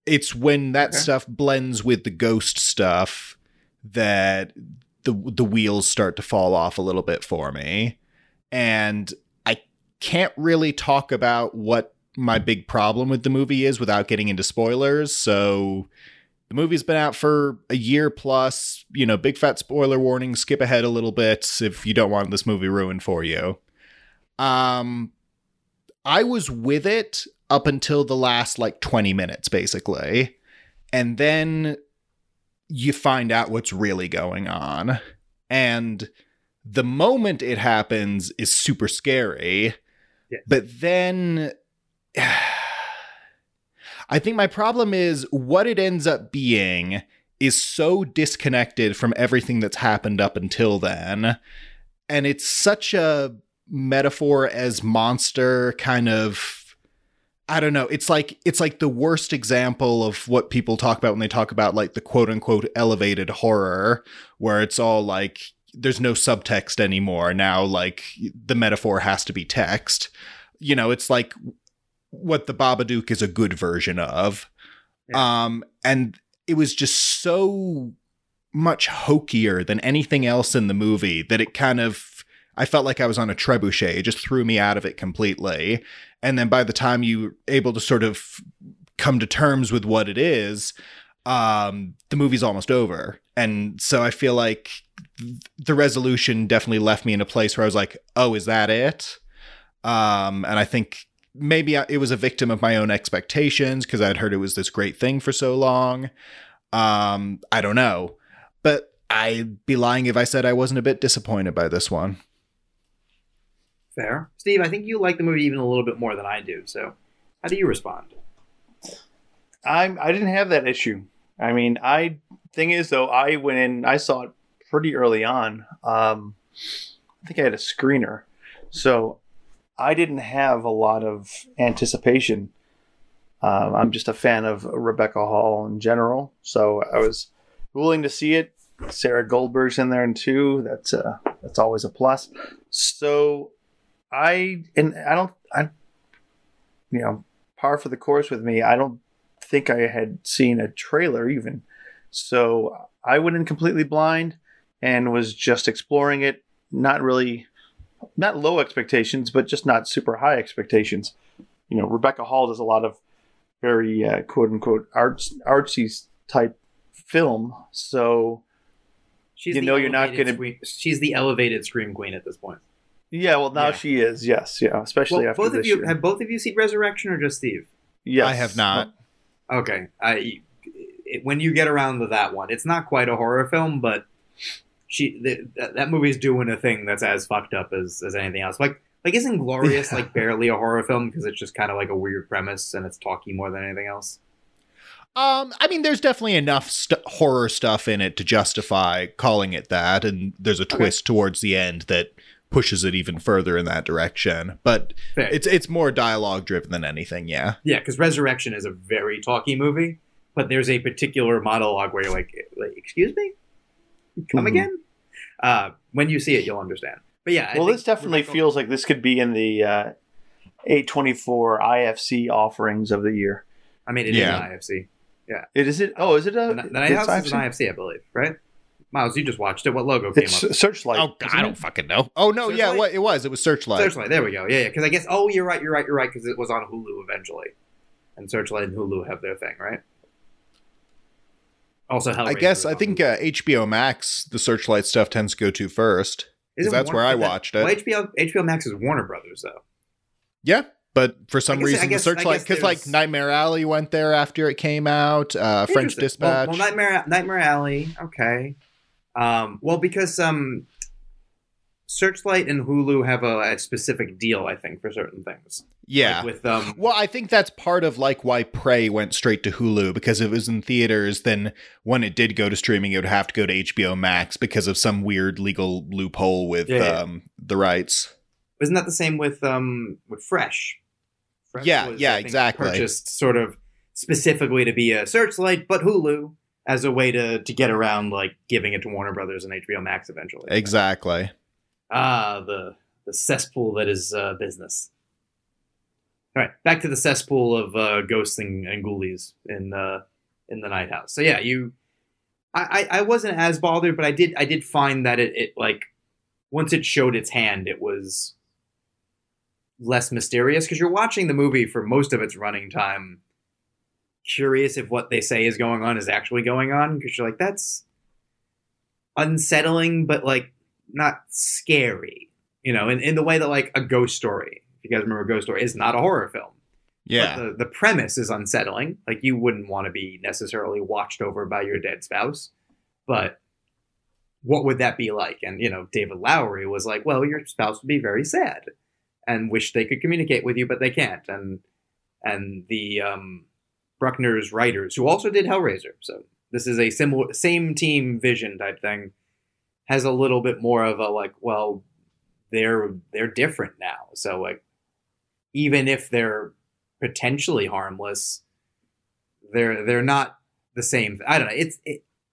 It's when that stuff blends with the ghost stuff that the wheels start to fall off a little bit for me. And I can't really talk about what my big problem with the movie is without getting into spoilers. So the movie's been out for a year plus, big fat spoiler warning, skip ahead a little bit if you don't want this movie ruined for you. I was with it up until the last like 20 minutes, basically. And then you find out what's really going on. And the moment it happens is super scary. Yeah. But then I think my problem is what it ends up being is so disconnected from everything that's happened up until then. And it's such a metaphor as monster kind of, I don't know. It's like the worst example of what people talk about when they talk about like the quote unquote elevated horror, where it's all like, there's no subtext anymore. Now, like the metaphor has to be text, you know, it's like what the Babadook is a good version of. Yeah. And it was just so much hokier than anything else in the movie that it kind of, I felt like I was on a trebuchet. It just threw me out of it completely. And then by the time you were able to sort of come to terms with what it is, the movie's almost over. And so I feel like the resolution definitely left me in a place where I was like, oh, is that it? And I think maybe it was a victim of my own expectations because I'd heard it was this great thing for so long. I don't know. But I'd be lying if I said I wasn't a bit disappointed by this one. Fair. Steve, I think you like the movie even a little bit more than I do. So how do you respond? I didn't have that issue. I mean, thing is, though, I went in, I saw it pretty early on. I think I had a screener. So I didn't have a lot of anticipation. I'm just a fan of Rebecca Hall in general. So I was willing to see it. Sarah Goldberg's in there, too. That's always a plus. So par for the course with me. I don't think I had seen a trailer even. So I went in completely blind and was just exploring it. Not low expectations, but just not super high expectations. You know, Rebecca Hall does a lot of very quote unquote artsy type film. So she's you're not going to. She's the elevated Scream Queen at this point. Yeah, well, now she is. Yes, yeah. Especially after both of you year. Have both of you seen Resurrection or just Steve? Yes, I have not. Okay, when you get around to that one, it's not quite a horror film, but that movie's doing a thing that's as fucked up as anything else. Like isn't Glorious like barely a horror film because it's just kind of like a weird premise and it's talky more than anything else? I mean, there's definitely enough horror stuff in it to justify calling it that, and there's a twist towards the end that pushes it even further in that direction, but it's more dialogue driven than anything. Yeah Because Resurrection is a very talky movie, but there's a particular monologue where you're like excuse me, come again. When you see it, you'll understand. But yeah, this definitely feels like this could be in the 824 IFC offerings of the year. I mean, it is an IFC. Yeah, it is. It oh, is it a? The Night House is an IFC, I believe, right? Miles, you just watched it. What logo came up? Searchlight. Oh, God, I don't fucking know. Oh no, Searchlight? Yeah, what it was. It was Searchlight. Searchlight. There we go. Yeah, because I guess. Oh, you're right. Because it was on Hulu eventually, and Searchlight and Hulu have their thing, right? Also, Hellraiser, I guess. I think HBO Max, the Searchlight stuff tends to go to first. Because that's where I watched it. Well, HBO Max is Warner Brothers, though. Yeah, but for some reason, the Searchlight, because like Nightmare Alley went there after it came out. French Dispatch. Well, Nightmare Alley. Okay. Because Searchlight and Hulu have a specific deal, I think, for certain things. Yeah. Like with I think that's part of like why Prey went straight to Hulu, because if it was in theaters, then when it did go to streaming, it would have to go to HBO Max because of some weird legal loophole with the rights. Isn't that the same with Fresh? Fresh exactly. Purchased sort of specifically to be a Searchlight, but Hulu as a way to get around like giving it to Warner Brothers and HBO Max eventually. Exactly. The cesspool that is business. All right, back to the cesspool of ghosts and ghoulies in the Night House. So yeah, I wasn't as bothered, but I did find that it like once it showed its hand, it was less mysterious because you're watching the movie for most of its running time, curious if what they say is going on is actually going on, because you're like, that's unsettling, but like not scary. You know, in the way that like a Ghost Story, if you guys remember Ghost Story, is not a horror film. Yeah. But the premise is unsettling. Like you wouldn't want to be necessarily watched over by your dead spouse. But what would that be like? And, you know, David Lowery was like, well, your spouse would be very sad and wish they could communicate with you, but they can't. And the Bruckner's writers, who also did Hellraiser. So this is a similar, same team vision type thing, has a little bit more of a like, well, they're different now. So like, even if they're potentially harmless, they're not the same. I don't know. It's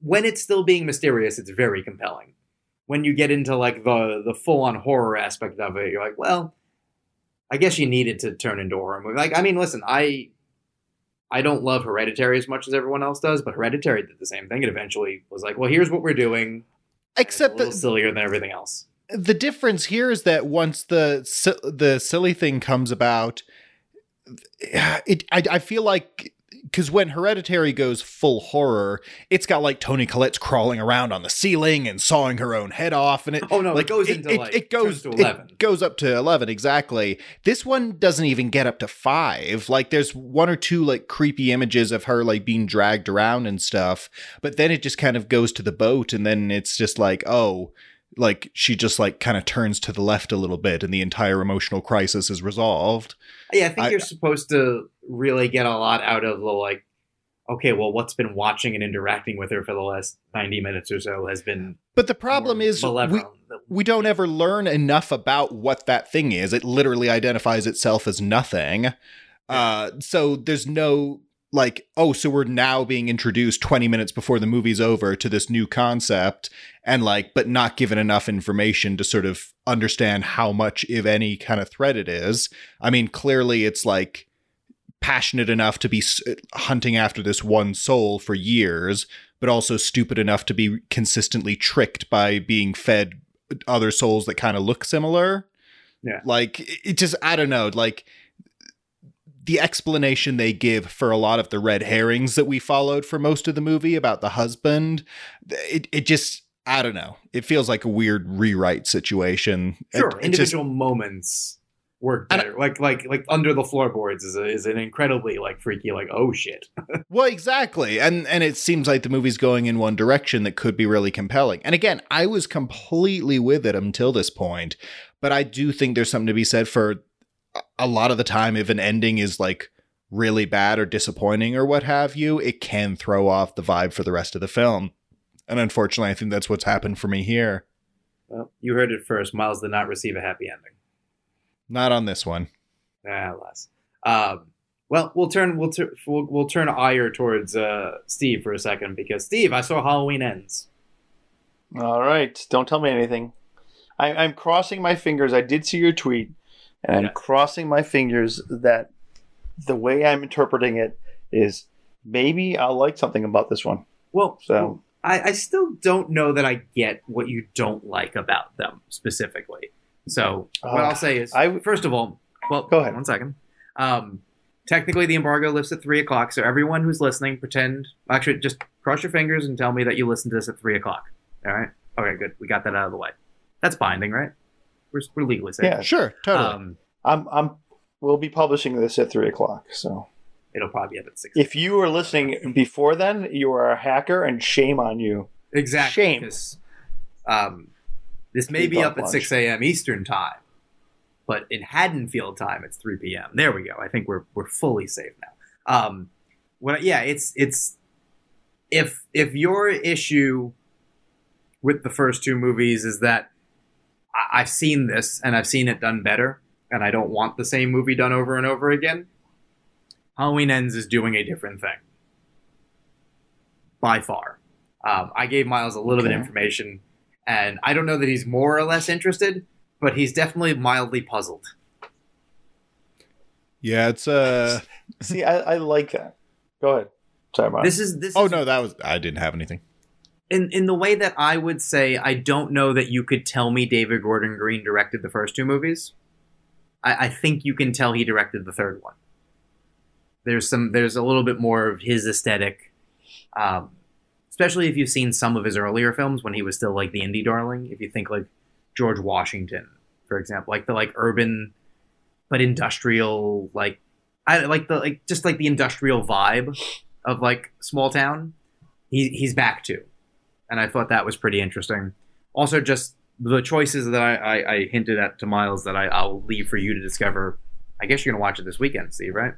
when it's still being mysterious, it's very compelling. When you get into like the full on horror aspect of it, you're like, well, I guess you need it to turn into a horror movie. Like, I mean, listen, I don't love Hereditary as much as everyone else does, but Hereditary did the same thing. It eventually was like, well, here's what we're doing. Except it's a little sillier than everything else. The difference here is that once the silly thing comes about, I feel like, because when Hereditary goes full horror, it's got like Toni Collette's crawling around on the ceiling and sawing her own head off, and it goes up to 11 exactly. This one doesn't even get up to 5. Like there's one or two like creepy images of her like being dragged around and stuff, but then it just kind of goes to the boat, and then it's just like, oh. Like she just like kind of turns to the left a little bit and the entire emotional crisis is resolved. Yeah, I think you're supposed to really get a lot out of the like, okay, well, what's been watching and interacting with her for the last 90 minutes or so has been. But the problem is we don't ever learn enough about what that thing is. It literally identifies itself as nothing. So there's no like, oh, so we're now being introduced 20 minutes before the movie's over to this new concept and like, but not given enough information to sort of understand how much, if any, kind of threat it is. I mean, clearly it's like passionate enough to be hunting after this one soul for years, but also stupid enough to be consistently tricked by being fed other souls that kind of look similar. Yeah. Like it just, I don't know, like, the explanation they give for a lot of the red herrings that we followed for most of the movie about the husband, it just, I don't know. It feels like a weird rewrite situation. Sure, individual moments work better. Like under the floorboards is an incredibly like freaky, like, oh shit. Well, exactly. And it seems like the movie's going in one direction that could be really compelling. And again, I was completely with it until this point, but I do think there's something to be said for a lot of the time, if an ending is like really bad or disappointing or what have you, it can throw off the vibe for the rest of the film. And unfortunately, I think that's what's happened for me here. Well, you heard it first. Miles did not receive a happy ending. Not on this one. Less. Well, we'll turn ire towards Steve for a second, because Steve, I saw Halloween Ends. All right. Don't tell me anything. I'm crossing my fingers. I did see your tweet. And I'm crossing my fingers that the way I'm interpreting it is maybe I'll like something about this one. Well, so I still don't know that I get what you don't like about them specifically. So what I'll say is, first of all, well, go ahead. One second. Technically, the embargo lifts at 3:00. So everyone who's listening, actually just cross your fingers and tell me that you listened to this at 3:00. All right. Okay, good. We got that out of the way. That's binding, right? We're legally safe. Yeah, sure, totally. We'll be publishing this at 3:00, so it'll probably be up at 6:00. If you were listening before then, you are a hacker, and shame on you. Exactly. Shame. This may be up at 6 a.m. Eastern time, but in Haddonfield time, it's 3 p.m. There we go. I think we're fully safe now. It's if your issue with the first two movies is that I've seen this and I've seen it done better, and I don't want the same movie done over and over again, Halloween Ends is doing a different thing. By far. I gave Miles a little bit of information, and I don't know that he's more or less interested, but he's definitely mildly puzzled. Yeah, it's See, I like that. Go ahead. Sorry about it. I didn't have anything. In the way that I would say, I don't know that you could tell me David Gordon Green directed the first two movies. I think you can tell he directed the third one. There's a little bit more of his aesthetic, especially if you've seen some of his earlier films when he was still like the indie darling. If you think like George Washington for example, like the like urban but industrial, like I like the like just like the industrial vibe of like small town. He's back to, and I thought that was pretty interesting. Also, just the choices that I hinted at to Miles that I'll leave for you to discover. I guess you're gonna watch it this weekend, Steve, right?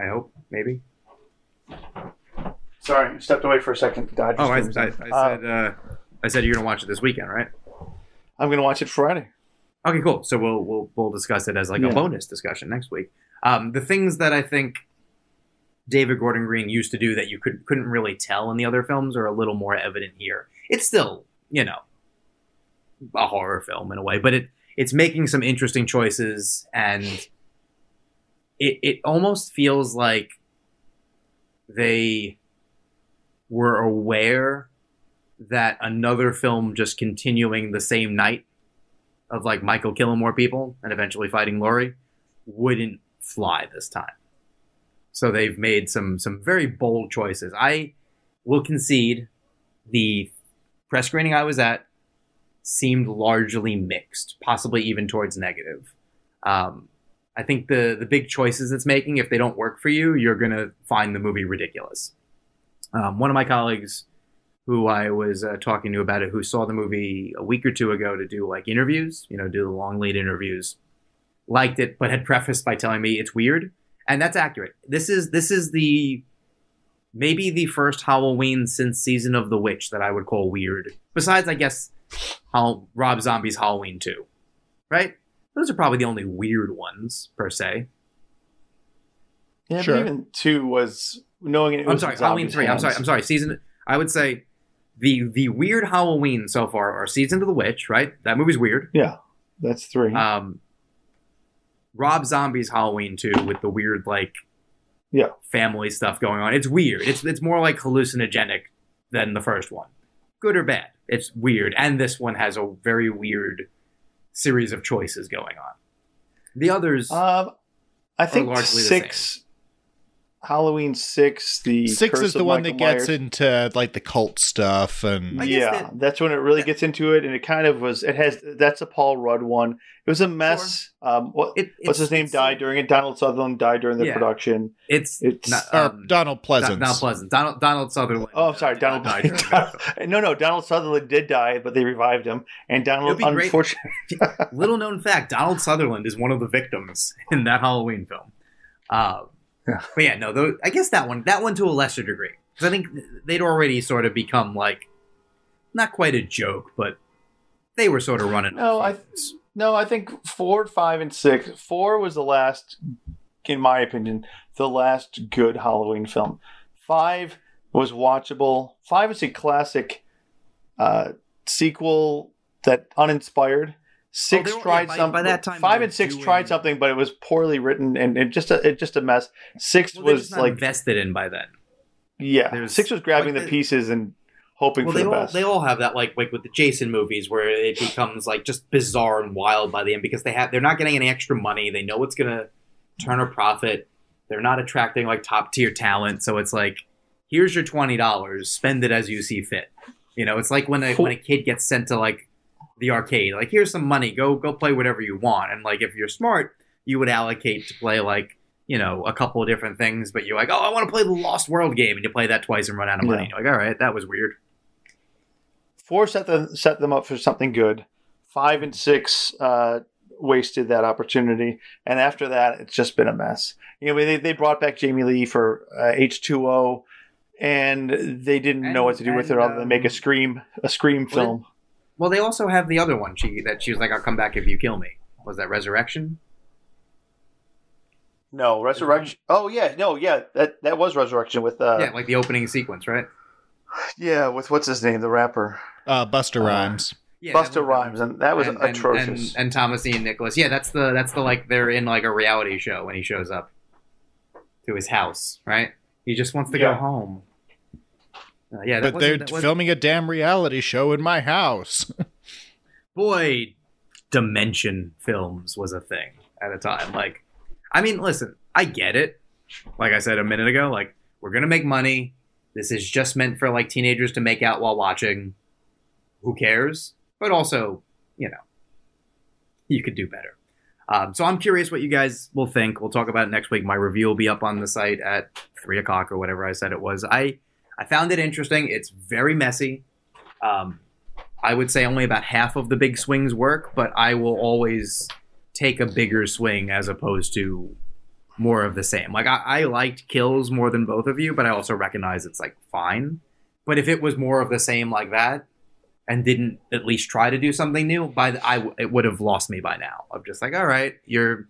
I hope, maybe. Sorry, stepped away for a second. I said you're gonna watch it this weekend, right? I'm gonna watch it Friday. Okay, cool. So we'll discuss it as like a bonus discussion next week. The things that I think David Gordon Green used to do that you couldn't really tell in the other films are a little more evident here. It's still, you know, a horror film in a way, but it's making some interesting choices, and it almost feels like they were aware that another film just continuing the same night of like Michael killing more people and eventually fighting Laurie wouldn't fly this time. So they've made some very bold choices. I will concede the press screening I was at seemed largely mixed, possibly even towards negative. I think the big choices it's making, if they don't work for you, you're going to find the movie ridiculous. One of my colleagues who I was talking to about it, who saw the movie a week or two ago to do like interviews, you know, do the long lead interviews, liked it, but had prefaced by telling me it's weird. And that's accurate. This is maybe the first Halloween since Season of the Witch that I would call weird. Besides, I guess, Rob Zombie's Halloween 2, right? Those are probably the only weird ones, per se. Yeah, sure. But even 2 was... knowing it. I'm sorry, Halloween 3. I'm sorry. Season... I would say the weird Halloween so far are Season of the Witch, right? That movie's weird. Yeah, that's 3. Rob Zombie's Halloween 2 with the weird, like, family stuff going on. It's weird. It's more like hallucinogenic than the first one. Good or bad, it's weird. And this one has a very weird series of choices going on. The others, I think, are largely 6. The same. Halloween 6, the Six Curse is the one Michael that Myers. Gets into like the cult stuff, and that's when it really gets into it, and it kind of was. It has that's a Paul Rudd one. It was a mess. Sure. What's his name died during it? Donald Sutherland died during the production. It's not, Donald Pleasance. Not Pleasance. Donald Sutherland. Oh, I'm sorry, Donald died. Donald Sutherland did die, but they revived him. And Donald, unfortunately, little known fact: Donald Sutherland is one of the victims in that Halloween film. But yeah, no, though, I guess that one to a lesser degree. Because I think they'd already sort of become like, not quite a joke, but they were sort of running. I think 4, 5, and 6. 4 was the last, in my opinion, the last good Halloween film. 5 was watchable. 5 is a classic sequel that uninspired. 6 tried something. By that time, 5 and 6 tried something, but it was poorly written and it just a mess. 6 was like invested in by then. Yeah, 6 was grabbing the pieces and hoping for the best. They all have that, like with the Jason movies, where it becomes like just bizarre and wild by the end because they're not getting any extra money. They know it's gonna turn a profit. They're not attracting like top tier talent, so it's like, here's your $20, spend it as you see fit. You know, it's like when a kid gets sent to like the arcade, like, here's some money, go play whatever you want, and like if you're smart you would allocate to play like, you know, a couple of different things, but you're like, oh, I want to play the Lost World game, and you play that twice and run out of money. You're like, all right, that was weird. 4 set them up for something good. 5 and 6 wasted that opportunity, and after that it's just been a mess. You know, they brought back Jamie Lee for H2O, and they didn't know what to do with it other than make a Scream film. Well, they also have the other one that she was like, I'll come back if you kill me. Was that Resurrection? No, Resurrection. Oh, yeah. No, yeah. That was Resurrection with... like the opening sequence, right? Yeah, with what's his name, the rapper? Busta Rhymes. Yeah, Busta Rhymes, and that was atrocious. And Thomas Ian Nicholas. Yeah, that's the like, they're in like a reality show when he shows up to his house, right? He just wants to go home. But they're filming a damn reality show in my house. Boy, Dimension Films was a thing at a time. Like, I mean, listen, I get it. Like I said a minute ago, like, we're going to make money. This is just meant for, like, teenagers to make out while watching. Who cares? but also, you know, you could do better. So I'm curious what you guys will think. We'll talk about it next week. My review will be up on the site at 3 o'clock or whatever I said it was. I found it interesting. It's very messy. I would say only about half of the big swings work, but I will always take a bigger swing as opposed to more of the same. Like, I liked Kills more than both of you, but I also recognize it's, like, fine. But if it was more of the same like that and didn't at least try to do something new, it would have lost me by now. I'm just like, all right, you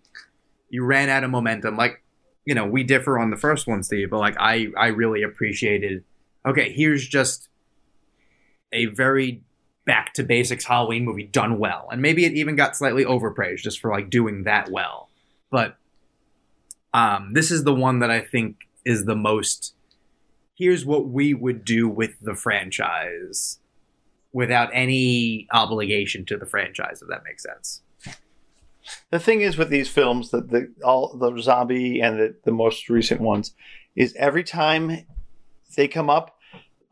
ran out of momentum. Like, you know, we differ on the first one, Steve, but, like, I really appreciated, okay, here's just a very back to basics Halloween movie done well. And maybe it even got slightly overpraised just for, like, doing that well. But this is the one that I think is the most, here's what we would do with the franchise without any obligation to the franchise, if that makes sense. The thing is with these films, that all the zombie and the most recent ones, is every time they come up,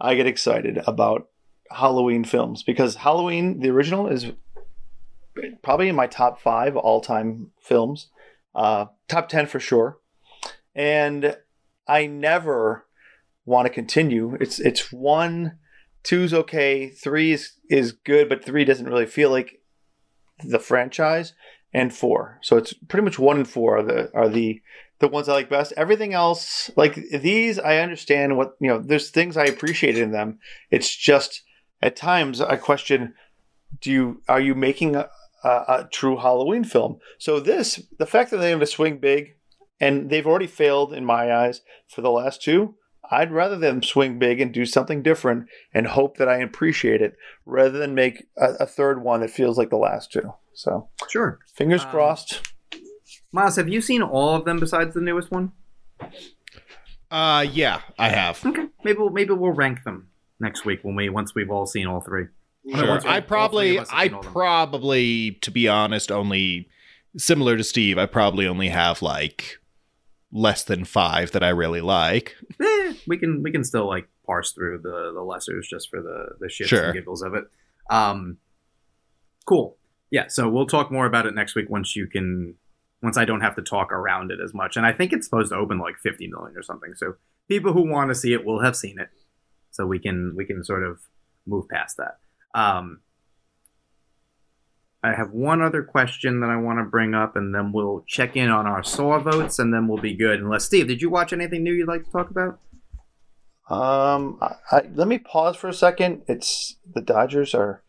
I get excited about Halloween films, because Halloween, the original, is probably in my top 5 all-time films, top 10 for sure, and I never want to continue. It's 1, 2's okay, 3 is good, but 3 doesn't really feel like the franchise, and 4. So it's pretty much 1 and 4 are the ones I like best. Everything else, like these, I understand what, you know. There's things I appreciate in them. It's just, at times, I question, are you making a true Halloween film? So this, the fact that they have to swing big, and they've already failed in my eyes for the last 2, I'd rather them swing big and do something different and hope that I appreciate it, rather than make a third one that feels like the last 2. So sure, fingers crossed. Miles, have you seen all of them besides the newest one? Yeah, I have. Okay, maybe we'll rank them next week once we've all seen all 3. Sure. I probably, to be honest, only, similar to Steve, I probably only have like less than 5 that I really like. We can still like parse through the lessers just for the shits and giggles of it. Cool. Yeah, so we'll talk more about it next week once I don't have to talk around it as much. And I think it's supposed to open like 50 million or something. So people who want to see it will have seen it. So we can sort of move past that. I have one other question that I want to bring up, and then we'll check in on our Saw votes, and then we'll be good. Unless, Steve, did you watch anything new you'd like to talk about? Let me pause for a second. It's the Dodgers are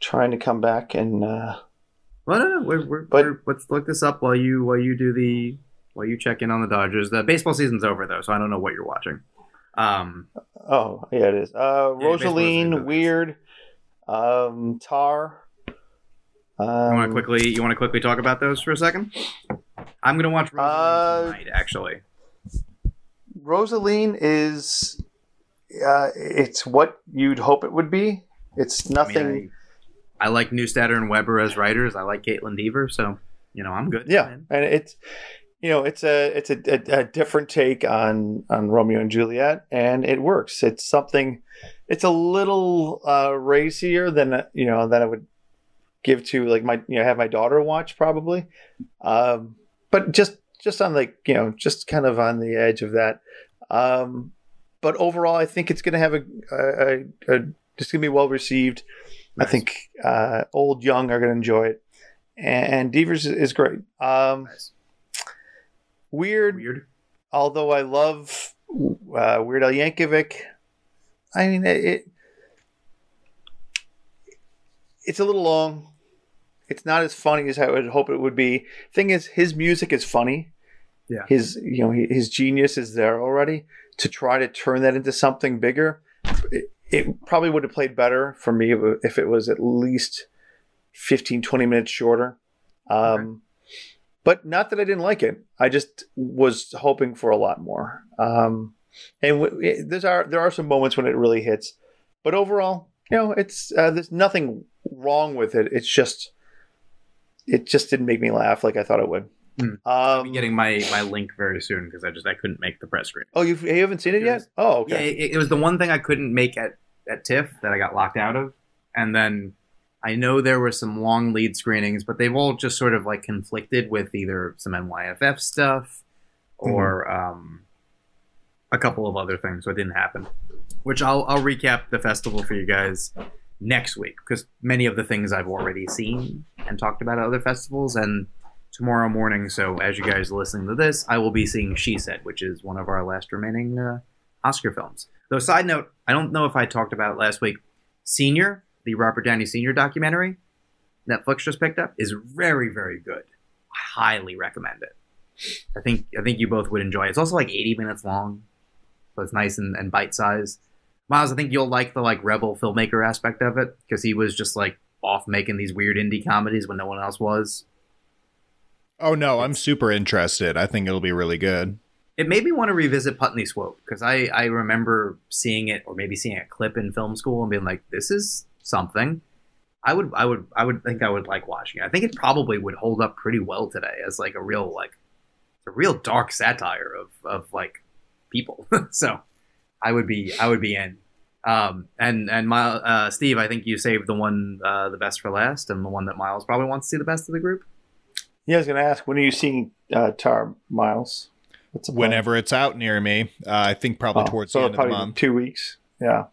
trying to come back and... Well, no. Let's look this up while you check in on the Dodgers. The baseball season's over though, so I don't know what you're watching. Oh yeah, it is. Rosaline, Weird, Tar. You want to quickly talk about those for a second? I'm gonna watch Rosaline tonight, actually. Rosaline is it's what you'd hope it would be. It's nothing. I like Neustadter and Weber as writers. I like Caitlin Dever, so you know I'm good. Yeah, man. And it's, you know, it's a different take on Romeo and Juliet, and it works. It's something. It's a little racier than I would give to like have my daughter watch probably, but just on like, you know, just kind of on the edge of that. But overall, I think it's going to have it's going to be well received. Nice. I think old, young are going to enjoy it, and Devers is great. Nice. Weird. Although I love Weird Al Yankovic, I mean it's a little long. It's not as funny as I would hope it would be. Thing is, his music is funny. Yeah. His genius is there already. To try to turn that into something bigger, It probably would have played better for me if it was at least 15-20 minutes shorter. Okay. But not that I didn't like it. I just was hoping for a lot more. There are some moments when it really hits. But overall, you know, it's there's nothing wrong with it. It's just didn't make me laugh like I thought it would. I'll be getting my link very soon because I couldn't make the press screen. Oh, you haven't seen it yet? Oh, okay. Yeah, it was the one thing I couldn't make at TIFF that I got locked out of, and then I know there were some long lead screenings, but they've all just sort of like conflicted with either some NYFF stuff or a couple of other things, so it didn't happen. Which I'll recap the festival for you guys next week, because many of the things I've already seen and talked about at other festivals, and tomorrow morning, so as you guys are listening to this, I will be seeing She Said, which is one of our last remaining Oscar films. Though, side note, I don't know if I talked about it last week, Senior, the Robert Downey Senior documentary Netflix just picked up, is very, very good. I highly recommend it. I think you both would enjoy it. It's also like 80 minutes long, so it's nice and bite-sized. Miles, I think you'll like the like rebel filmmaker aspect of it, because he was just like off making these weird indie comedies when no one else was. Oh no, I'm super interested. I think it'll be really good. It made me want to revisit Putney Swope, because I remember seeing it, or maybe seeing a clip in film school and being like, this is something. I would think I would like watching it. I think it probably would hold up pretty well today as like a real dark satire of like people. So I would be in. And my Steve, I think you saved the one the best for last, and the one that Miles probably wants to see the best of the group. Yeah, I was going to ask, when are you seeing Tar, Miles? Whenever it's out near me. I think probably towards the end of the month. 2 weeks. Yeah.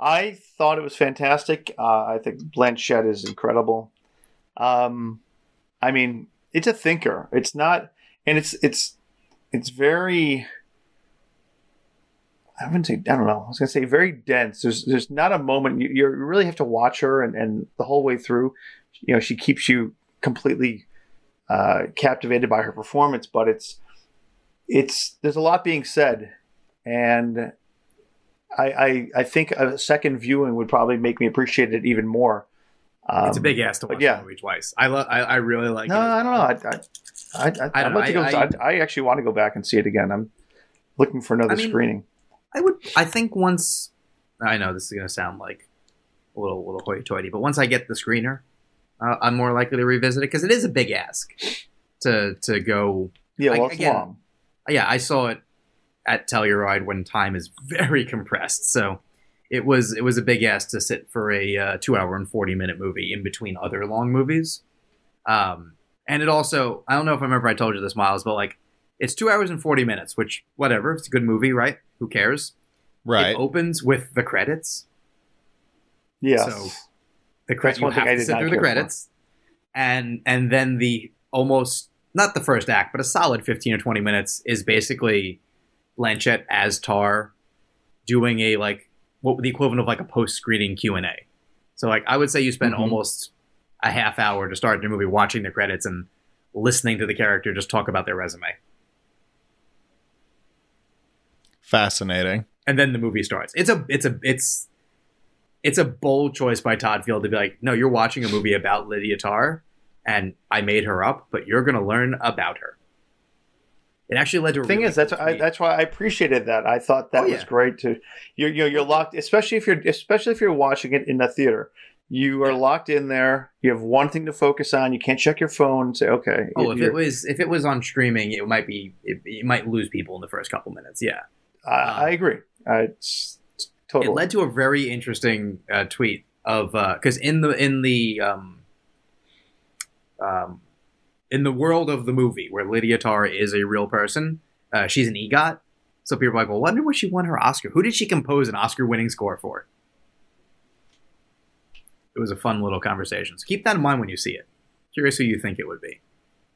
I thought it was fantastic. I think Blanchett is incredible. I mean, it's a thinker. It's not, and it's very, very dense. There's not a moment, you really have to watch her, and the whole way through, you know, she keeps you completely captivated by her performance, but it's there's a lot being said, and I think a second viewing would probably make me appreciate it even more. It's a big ass to watch the movie twice. I really like it. I don't know. I actually want to go back and see it again. I'm looking for another screening. I know this is gonna sound like a little hoity-toity, but once I get the screener, I'm more likely to revisit it, because it is a big ask to go. Yeah, well, it's long. Yeah, I saw it at Telluride when time is very compressed, so it was a big ask to sit for a 2 hour and 40-minute movie in between other long movies. And it also, I don't know if I remember I told you this, Miles, but like it's 2 hours and 40 minutes, which whatever, it's a good movie, right? Who cares? Right. It opens with the credits. Yeah. So the credits, you have to sit through the credits, and then the almost not the first act, but a solid 15 or 20 minutes is basically Blanchett as Tar doing a like what the equivalent of like a post-screening Q&A. So like I would say you spend almost a half hour to start the movie watching the credits and listening to the character just talk about their resume. Fascinating. And then the movie starts. It's a bold choice by Todd Field to be like, no, you're watching a movie about Lydia Tarr, and I made her up, but you're going to learn about her. It actually led to a thing really is that's I, that's why I appreciated that. I thought that was great to you're locked, especially if you're watching it in the theater. You are locked in there. You have one thing to focus on. You can't check your phone and say, okay. If it was on streaming, it might be it might lose people in the first couple minutes. Yeah, I agree. Totally. It led to a very interesting tweet of because in the world of the movie where Lydia Tarr is a real person, she's an EGOT. So people are like, well, I wonder what she won her Oscar. Who did she compose an Oscar-winning score for? It was a fun little conversation. So keep that in mind when you see it. Curious who you think it would be.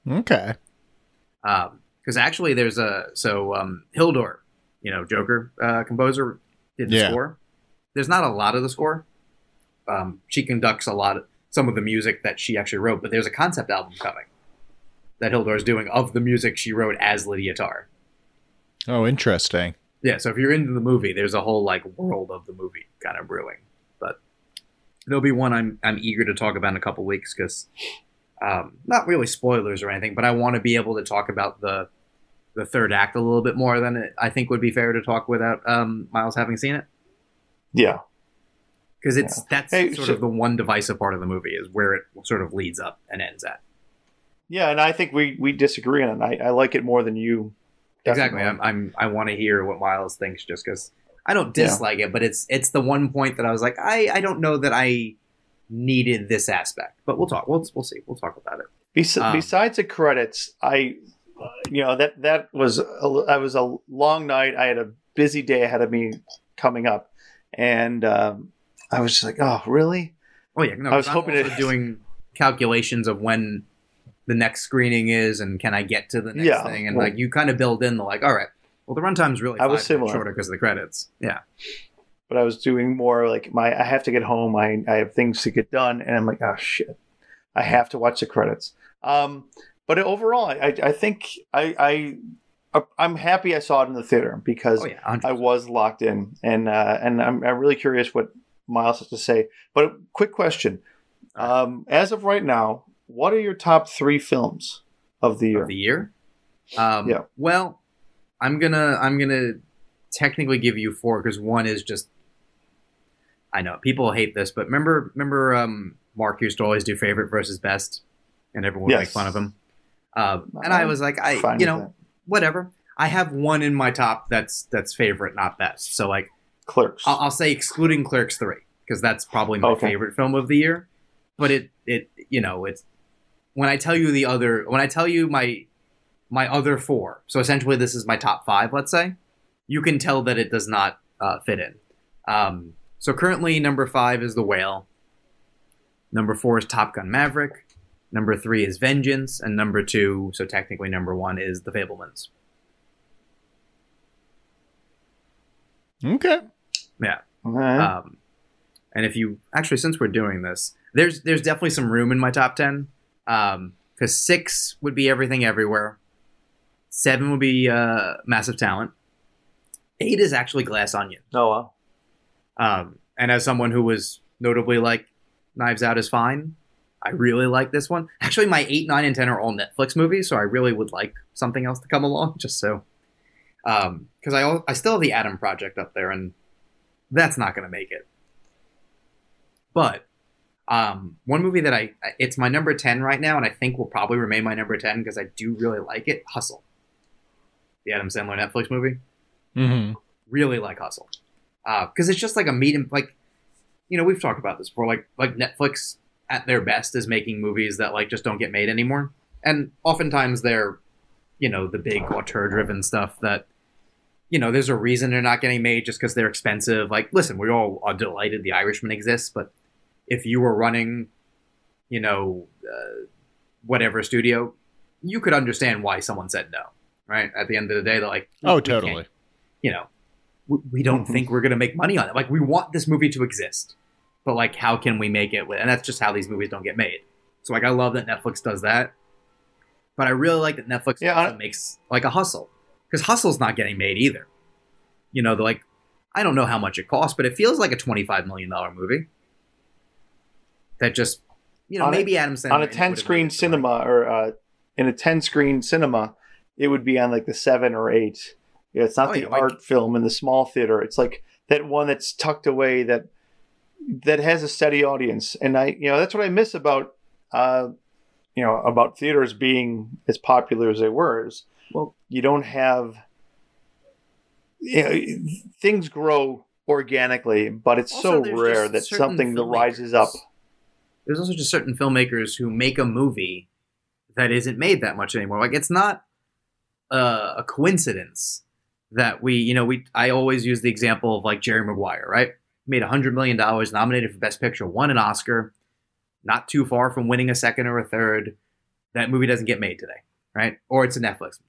Okay. Because actually, there's a Hildur, you know, Joker composer. Did the score. There's not a lot of the score. She conducts some of the music that she actually wrote, but there's a concept album coming that Hildur is doing of the music she wrote as Lydia Tarr. Oh, interesting. Yeah, so if you're into the movie, there's a whole like world of the movie kind of brewing. But there'll be one I'm eager to talk about in a couple weeks, because not really spoilers or anything, but I want to be able to talk about the third act a little bit more than it, I think, would be fair to talk without Miles having seen it. Yeah. Because that's the one divisive part of the movie is where it sort of leads up and ends at. Yeah, and I think we disagree on it. I like it more than you. Definitely. Exactly. I want to hear what Miles thinks, just because I don't dislike it, but it's the one point that I was like, I don't know that I needed this aspect. But we'll talk. We'll see. We'll talk about it. Besides the credits, that was a long night. I had a busy day ahead of me coming up, and I was just like, oh, really? Oh yeah. No, I was hoping to doing calculations of when the next screening is, and can I get to the next thing? And you kind of build in all right. Well, the runtime's really shorter because of the credits. Yeah. But I was doing more I have to get home. I have things to get done. And I'm like, oh, shit. I have to watch the credits. But overall, I think I'm happy I saw it in the theater because I was locked in. And I'm really curious what Miles has to say. But a quick question. As of right now, what are your top three films of the year? Of the year? Yeah. Well, I'm going to technically give you four because one is just... I know people hate this, but remember Mark used to always do favorite versus best, and everyone would make fun of him. And I was like, whatever. I have one in my top that's favorite, not best. So Clerks, I'll say excluding Clerks 3 because that's probably my favorite film of the year. But it's when I tell you my other four. So essentially, this is my top five. Let's say you can tell that it does not fit in. So currently, number 5 is The Whale. Number 4 is Top Gun Maverick. Number 3 is Vengeance. And number 2, so technically number 1, is The Fabelmans. Okay. Yeah. Right. And if you... Actually, since we're doing this, there's definitely some room in my top 10. Because 6 would be Everything Everywhere. 7 would be Massive Talent. 8 is actually Glass Onion. Oh, wow. And as someone who was notably Knives Out is fine, I really like this one. Actually, my 8, 9, and 10 are all Netflix movies, so I really would like something else to come along, just so. Because I still have the Adam Project up there, and that's not going to make it. But one movie that it's my number 10 right now, and I think will probably remain my number 10 because I do really like it, Hustle. The Adam Sandler Netflix movie. Mm-hmm. Really like Hustle. Because it's just a meet and we've talked about this before. Netflix at their best is making movies that just don't get made anymore, and oftentimes they're the big auteur-driven stuff that there's a reason they're not getting made just because they're expensive. Listen, we all are delighted The Irishman exists, but if you were running whatever studio, you could understand why someone said no. Right at the end of the day, they're like, oh, totally, we don't think we're going to make money on it. We want this movie to exist, but how can we make it? And that's just how these movies don't get made. So I love that Netflix does that, but I really like that Netflix also makes a Hustle, because Hustle's not getting made either. They're I don't know how much it costs, but it feels like a $25 million movie that just, maybe Adam Sandler on a 10-screen cinema in a 10-screen cinema, it would be on the 7 or 8. Yeah, it's not art film in the small theater. It's that one that's tucked away that has a steady audience, and that's what I miss about about theaters being as popular as they were. Is, well, you don't have things grow organically, but it's so rare that something that rises up. There's also just certain filmmakers who make a movie that isn't made that much anymore. It's not a coincidence that I always use the example of Jerry Maguire, right? Made $100 million, nominated for Best Picture, won an Oscar, not too far from winning a second or a third. That movie doesn't get made today, right? Or it's a Netflix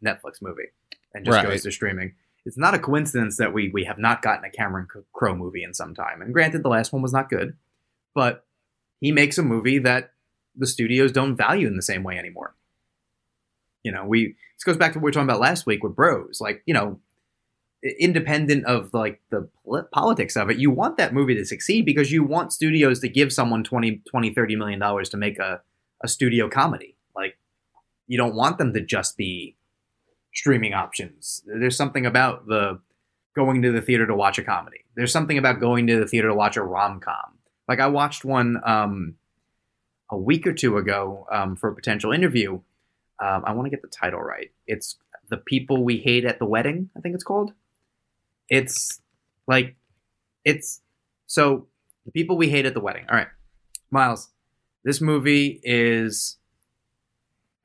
movie and just goes to streaming. It's not a coincidence that we have not gotten a Cameron Crowe movie in some time. And granted, the last one was not good, but he makes a movie that the studios don't value in the same way anymore. This goes back to what we were talking about last week with Bros. Independent of the politics of it, you want that movie to succeed because you want studios to give someone $20, $30 million to make a studio comedy. You don't want them to just be streaming options. There's something about the going to the theater to watch a comedy. There's something about going to the theater to watch a rom-com. I watched one a week or two ago for a potential interview. I want to get the title right. It's The People We Hate at the Wedding, I think it's called. It's The People We Hate at the Wedding. All right. Miles, this movie is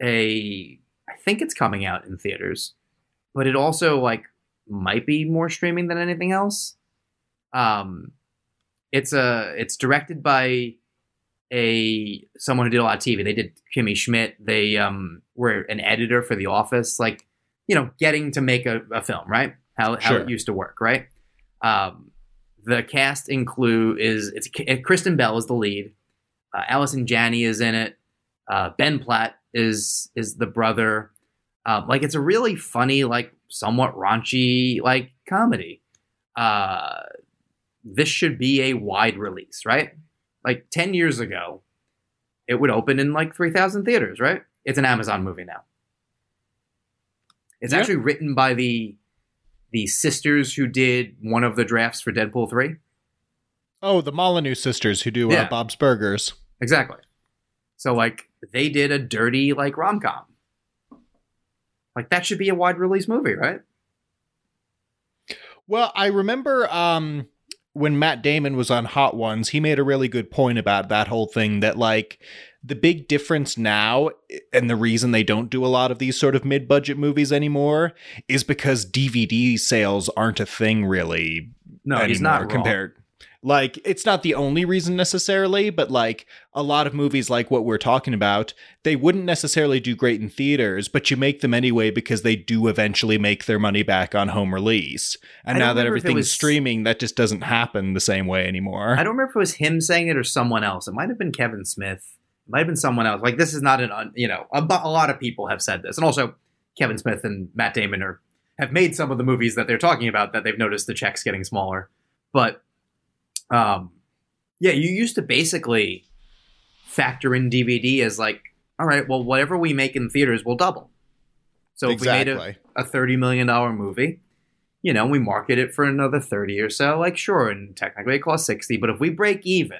I think it's coming out in theaters, but it also like might be more streaming than anything else. It's directed by someone who did a lot of TV. They did Kimmy Schmidt. They were an editor for The Office, like, you know, getting to make a film, right? How it used to work, right? The cast Kristen Bell is the lead. Allison Janney is in it. Ben Platt is the brother. Like, it's a really funny, like, somewhat raunchy, like, comedy. This should be a wide release, right? Like, 10 years ago, it would open in, like, 3,000 theaters, right? It's an Amazon movie now. It's actually written by the sisters who did one of the drafts for Deadpool 3. Oh, the Molyneux sisters who do Bob's Burgers. Exactly. So, like, they did a dirty, like, rom-com. Like, that should be a wide-release movie, right? Well, I remember when Matt Damon was on Hot Ones, he made a really good point about that whole thing, that, like, the big difference now, and the reason they don't do a lot of these sort of mid-budget movies anymore, is because DVD sales aren't a thing, really. No, anymore, he's not compared. Wrong. Like, it's not the only reason necessarily, but like a lot of movies like what we're talking about, they wouldn't necessarily do great in theaters, but you make them anyway because they do eventually make their money back on home release. And now that everything's streaming, that just doesn't happen the same way anymore. I don't remember if it was him saying it or someone else. It might have been Kevin Smith. It might have been someone else. Like, this is not a lot of people have said this. And also Kevin Smith and Matt Damon have made some of the movies that they're talking about that they've noticed the checks getting smaller. But you used to basically factor in DVD as like, all right, well, whatever we make in theaters will double. So if we made a $30 million movie, you know, we market it for another 30 or so, like, sure. And technically it costs 60, but if we break even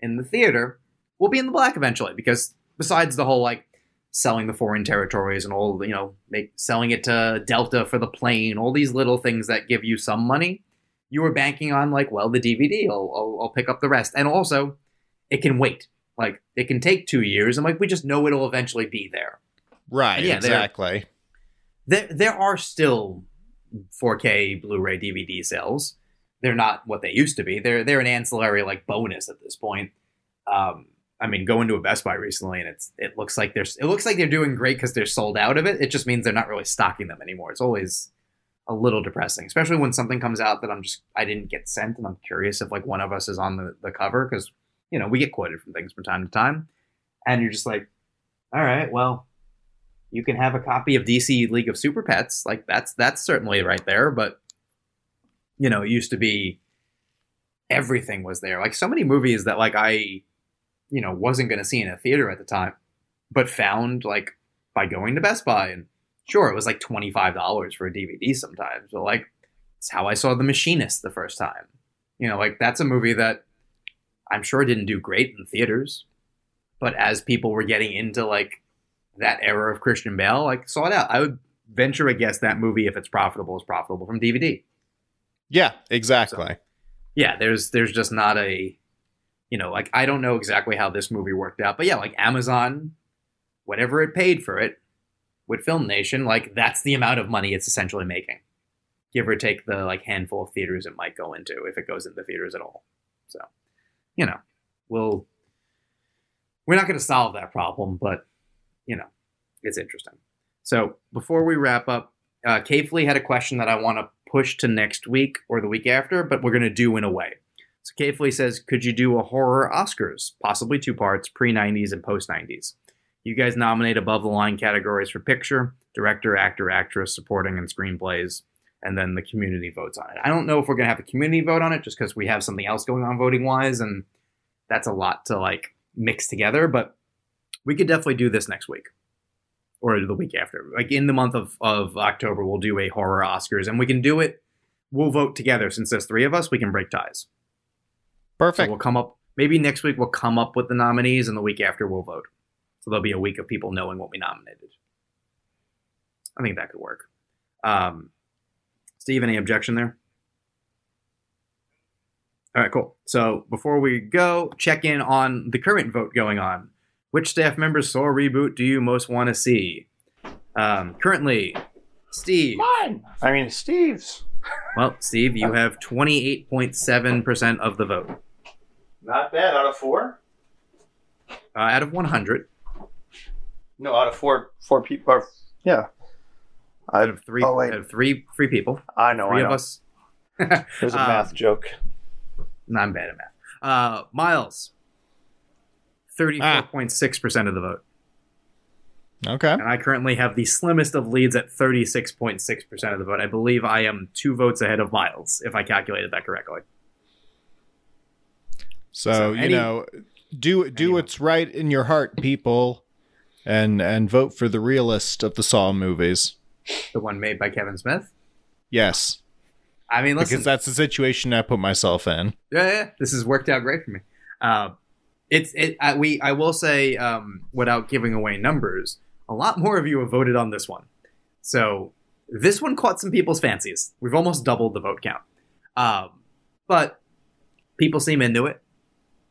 in the theater, we'll be in the black eventually, because besides the whole, like, selling the foreign territories and all, you know, selling it to Delta for the plane, all these little things that give you some money. You were banking on, like, well, the DVD, I'll pick up the rest. And also, it can wait. Like, it can take 2 years. And, like, we just know it'll eventually be there. Right, yeah, exactly. There are still 4K Blu-ray DVD sales. They're not what they used to be. They're an ancillary, like, bonus at this point. I mean, going to a Best Buy recently, and it looks like they're doing great because they're sold out of it. It just means they're not really stocking them anymore. It's always a little depressing, especially when something comes out that I didn't get sent, and I'm curious if, like, one of us is on the cover, because, you know, we get quoted from things from time to time, and you're just like, all right, well, you can have a copy of DC League of Super Pets, like, that's certainly right there, but, you know, it used to be everything was there, like, so many movies that, like, I, you know, wasn't going to see in a theater at the time, but found, like, by going to Best Buy. And sure, it was like $25 for a DVD sometimes, but, like, it's how I saw The Machinist the first time. You know, like, that's a movie that I'm sure didn't do great in theaters, but as people were getting into, like, that era of Christian Bale, like, saw it out. I would venture a guess that movie, if it's profitable, is profitable from DVD. Yeah, exactly. So, yeah, there's just not a, you know, like, I don't know exactly how this movie worked out, but yeah, like, Amazon, whatever it paid for it, with Film Nation, like, that's the amount of money it's essentially making, give or take the, like, handful of theaters it might go into, if it goes into theaters at all. So, you know, we're not going to solve that problem, but, you know, it's interesting. So before we wrap up, Kayfley had a question that I want to push to next week or the week after, but we're going to do in a way. So Kayfley says, could you do a horror Oscars, possibly two parts, pre-90s and post-90s? You guys nominate above-the-line categories for picture, director, actor, actress, supporting, and screenplays, and then the community votes on it. I don't know if we're going to have a community vote on it, just because we have something else going on voting-wise, and that's a lot to, like, mix together, but we could definitely do this next week, or the week after. Like, in the month of October, we'll do a horror Oscars, and we can do it. We'll vote together. Since there's three of us, we can break ties. Perfect. So we'll come up, maybe next week we'll come up with the nominees, and the week after we'll vote. So there'll be a week of people knowing what we nominated. I think that could work. Steve, any objection there? All right, cool. So before we go, check in on the current vote going on. Which staff member's Saw reboot do you most want to see? Currently, Steve. Mine! I mean, Steve's. Well, Steve, you have 28.7% of the vote. Not bad. Out of 4? Out of 100. No, out of four people. Or, yeah. Out of three people. I know. Of us. There's a math joke. No, I'm bad at math. Miles, 34.6% of the vote. Okay. And I currently have the slimmest of leads at 36.6% of the vote. I believe I am 2 votes ahead of Miles, if I calculated that correctly. So, what's right in your heart, people, and vote for the realest of the Saw movies. The one made by Kevin Smith? Yes. I mean, listen. Because that's the situation I put myself in. Yeah. This has worked out great for me. I will say, without giving away numbers, a lot more of you have voted on this one. So this one caught some people's fancies. We've almost doubled the vote count. But people seem into it.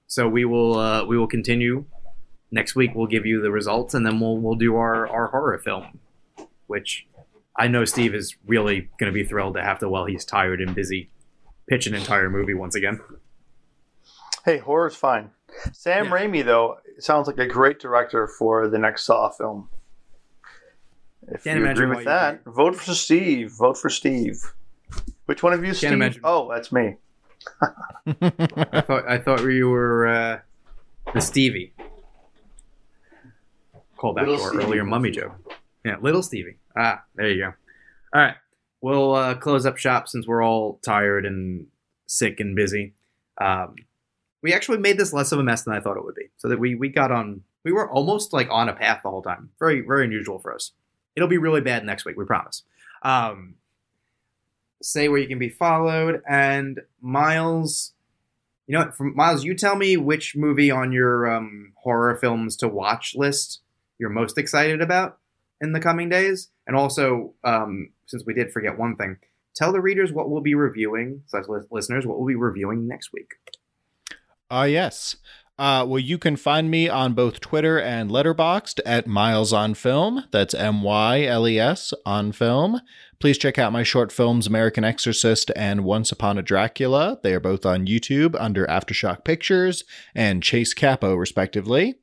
So we will continue. Next week we'll give you the results, and then we'll do our horror film, which I know Steve is really going to be thrilled to have to, while he's tired and busy, pitch an entire movie once again. Hey, horror's fine. Sam Raimi, though, sounds like a great director for the next Saw film. If you agree with that, vote for Steve. Vote for Steve. Which one of you, Steve? Imagine. Oh, that's me. I thought you were the Stevie. Call back to our earlier mummy joke. Yeah, Little Stevie. Ah, there you go. All right. We'll close up shop since we're all tired and sick and busy. We actually made this less of a mess than I thought it would be. So that we got on... We were almost like on a path the whole time. Very, very unusual for us. It'll be really bad next week, we promise. Say where you can be followed. And Miles... You know what? Miles, you tell me which movie on your horror films to watch list you're most excited about in the coming days. And also, since we did forget one thing, tell the readers what we'll be reviewing, / listeners, what we'll be reviewing next week. Yes. Well, you can find me on both Twitter and Letterboxd at Miles on Film. That's MYLES on Film. Please check out my short films, American Exorcist and Once Upon a Dracula. They are both on YouTube under Aftershock Pictures and Chase Capo, respectively.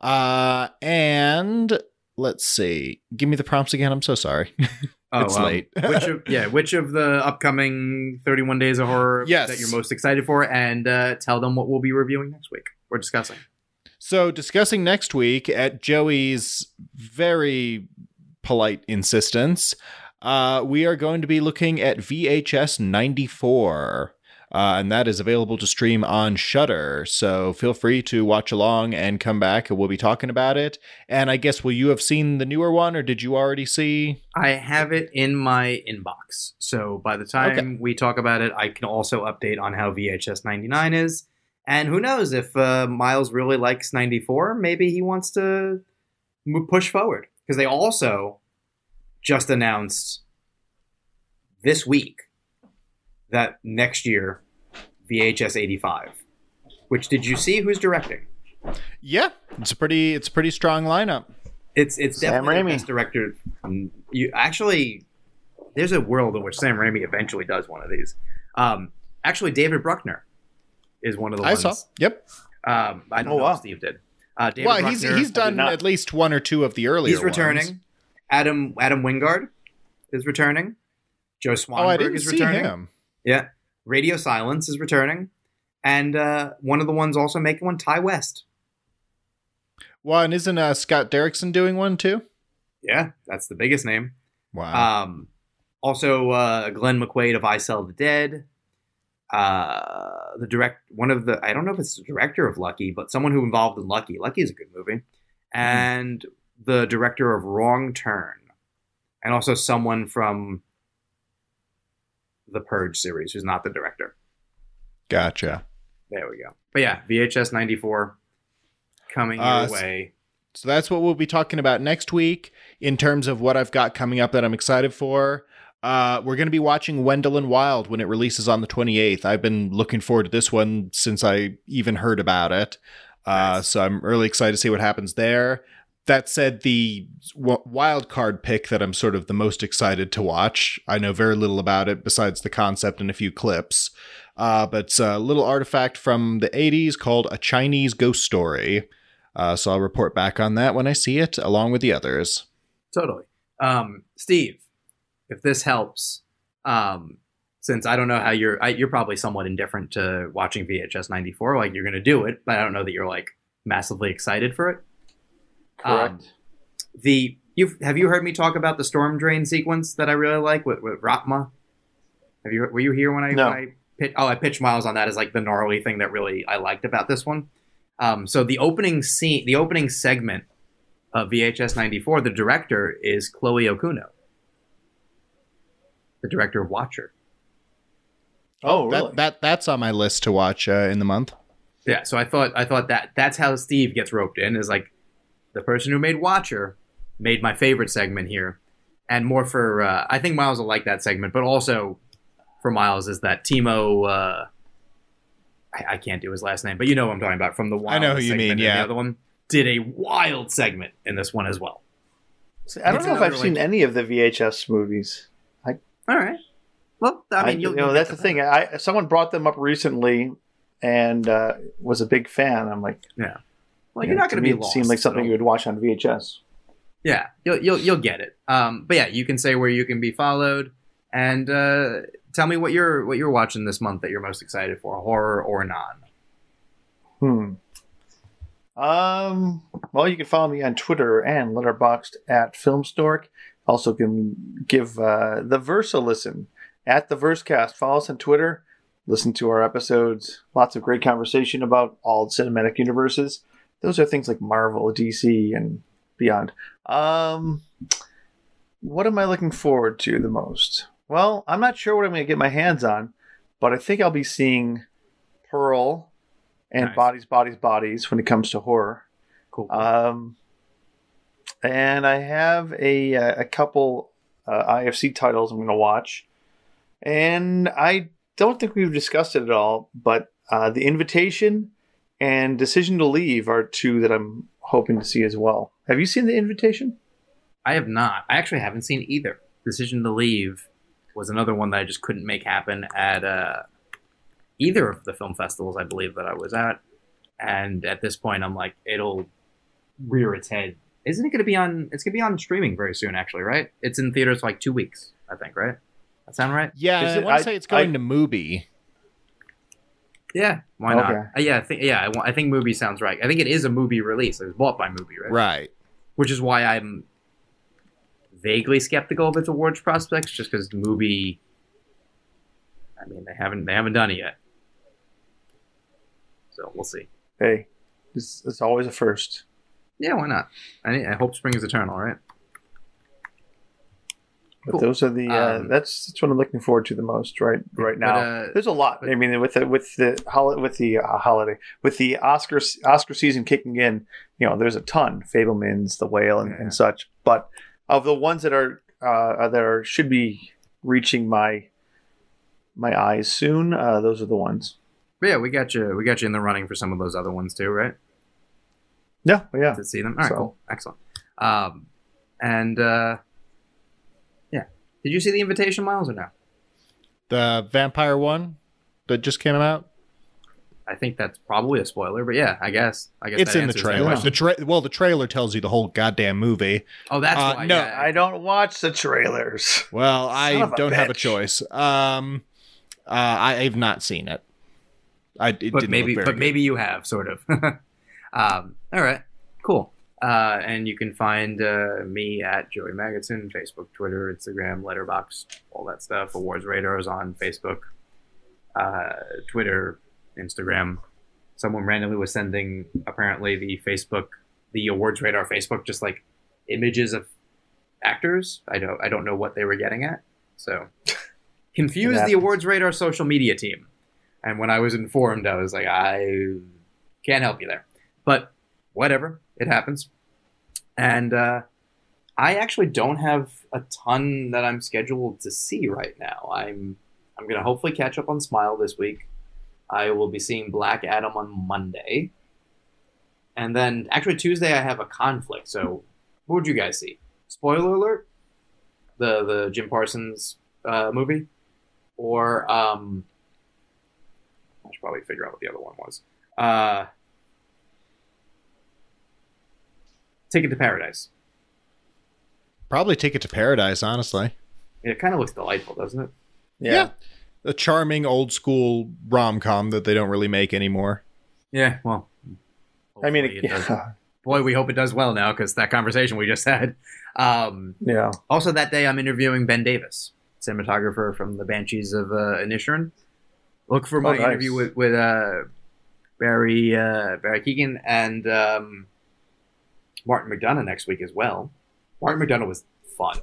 And... Let's see. Give me the prompts again. I'm so sorry. It's late. Which of the upcoming 31 Days of Horror that you're most excited for, and tell them what we'll be reviewing next week or discussing. So discussing next week, at Joey's very polite insistence, we are going to be looking at VHS 94. And that is available to stream on Shudder. So feel free to watch along and come back, and we'll be talking about it. And I guess, will you have seen the newer one, or did you already see? I have it in my inbox. So by the time we talk about it, I can also update on how VHS 99 is. And who knows, if Miles really likes 94, maybe he wants to push forward. Because they also just announced this week that next year, VHS 85, which, did you see who's directing? Yeah, it's a pretty strong lineup. It's Sam definitely Raimi. The best director. You actually, there's a world in which Sam Raimi eventually does one of these. Actually, David Bruckner is one of the ones. I saw. Yep. I don't know if Steve did. David Bruckner, he's done at least one or two of the earlier. He's returning. Ones. Adam Wingard is returning. Joe Swanberg is returning. See him. Yeah. Radio Silence is returning. And one of the ones also making one, Ty West. Well, and isn't Scott Derrickson doing one too? Yeah, that's the biggest name. Wow. Also, Glenn McQuaid of I Sell the Dead. I don't know if it's the director of Lucky, but someone who involved in Lucky. Lucky is a good movie. And the director of Wrong Turn. And also someone from the Purge series who's not the director. Gotcha. There we go. But yeah, VHS 94 coming your way. So that's what we'll be talking about next week. In terms of what I've got coming up that I'm excited for, We're going to be watching Wendell & Wild when it releases on the 28th. I've been looking forward to this one since I even heard about it. Nice. So I'm really excited to see what happens there. That said, the wild card pick that I'm sort of the most excited to watch, I know very little about it besides the concept and a few clips, but it's a little artifact from the 80s called A Chinese Ghost Story. So I'll report back on that when I see it, along with the others. Totally. Steve, if this helps, since I don't know how you're probably somewhat indifferent to watching VHS 94, like you're going to do it, but I don't know that you're like massively excited for it. Correct. Have you heard me talk about the storm drain sequence that I really like with Ratma? Were you here when I? No. I pitched Miles on that as like the gnarly thing that really I liked about this one. So the opening scene, the opening segment of VHS 94, the director is Chloe Okuno, the director of Watcher. Oh, really? That's on my list to watch in the month. Yeah. So I thought that's how Steve gets roped in, is like, the person who made Watcher made my favorite segment here, and more for I think Miles will like that segment, but also for Miles is that Timo. I can't do his last name, but you know what I'm talking about from the Wild. I know who you mean. Yeah, the other one did a wild segment in this one as well. See, I don't know if I've seen any of the VHS movies. All right. Well, I mean, you know, that's the thing. Someone brought them up recently and was a big fan. I'm like, yeah. Well, you're not going to be lost. It seemed like something you would watch on VHS. Yeah, you'll get it. But yeah, you can say where you can be followed, and tell me what you're watching this month that you're most excited for, horror or non. Well, you can follow me on Twitter and Letterboxd at Filmstork. Also, can give the Verse a listen at the Versecast. Follow us on Twitter. Listen to our episodes. Lots of great conversation about all cinematic universes. Those are things like Marvel, DC, and beyond. What am I looking forward to the most? Well, I'm not sure what I'm going to get my hands on, but I think I'll be seeing Pearl and nice. Bodies when it comes to horror. Cool. And I have a couple IFC titles I'm going to watch. And I don't think we've discussed it at all, but The Invitation and Decision to Leave are two that I'm hoping to see as well. Have you seen The Invitation? I have not. I actually haven't seen either. Decision to Leave was another one that I just couldn't make happen at either of the film festivals, I believe, that I was at. And at this point, I'm like, it'll rear its head. Isn't it going to be on? It's going to be on streaming very soon, actually, right? It's in theaters for like 2 weeks, I think, right? That sound right? Yeah, I want to say it's going to Mubi. Yeah, why not? Okay. I think Mubi sounds right. I think it is a Mubi release. It was bought by Mubi, right? Right. Which is why I'm vaguely skeptical of its awards prospects, just because Mubi. I mean, they haven't done it yet, so we'll see. Hey, it's always a first. Yeah, why not? I hope spring is eternal, right? But cool. Those are the that's what I'm looking forward to the most right now. There's a lot. I mean, with the Oscar season kicking in, you know, there's a ton. Fabelmans, The Whale, and such. But of the ones that are should be reaching my eyes soon, those are the ones. But yeah, we got you in the running for some of those other ones too, right? Yeah. To see them. All right, cool, excellent. Did you see The Invitation, Miles, or no? The vampire one that just came out? I think that's probably a spoiler, but yeah, I guess it's in the trailer. Yeah. The trailer tells you the whole goddamn movie. Oh, that's why. No, yeah. I don't watch the trailers. Well, I don't have a choice. I've not seen it. Maybe you have, sort of. All right, cool. And you can find me at Joey Magidson, Facebook, Twitter, Instagram, Letterboxd, all that stuff. Awards Radars on Facebook, Twitter, Instagram. Someone randomly was sending, apparently, the Awards Radar Facebook, just like images of actors. I don't know what they were getting at. So confused the Awards Radar social media team. And when I was informed, I was like, I can't help you there. But whatever. It happens. And I actually don't have a ton that I'm scheduled to see right now. I'm going to hopefully catch up on Smile this week. I will be seeing Black Adam on Monday. And then, actually, Tuesday I have a conflict. So, what would you guys see? Spoiler alert, the Jim Parsons movie. Or, I should probably figure out what the other one was. Ticket to Paradise. Probably Ticket to Paradise, honestly. It kind of looks delightful, doesn't it? Yeah. A charming old school rom-com that they don't really make anymore. Yeah, well. I mean, it boy, we hope it does well now, because that conversation we just had. Yeah. Also that day, I'm interviewing Ben Davis, cinematographer from the Banshees of Inisherin. Look for my interview with Barry Keoghan and Martin McDonagh next week as well. Martin McDonagh was fun.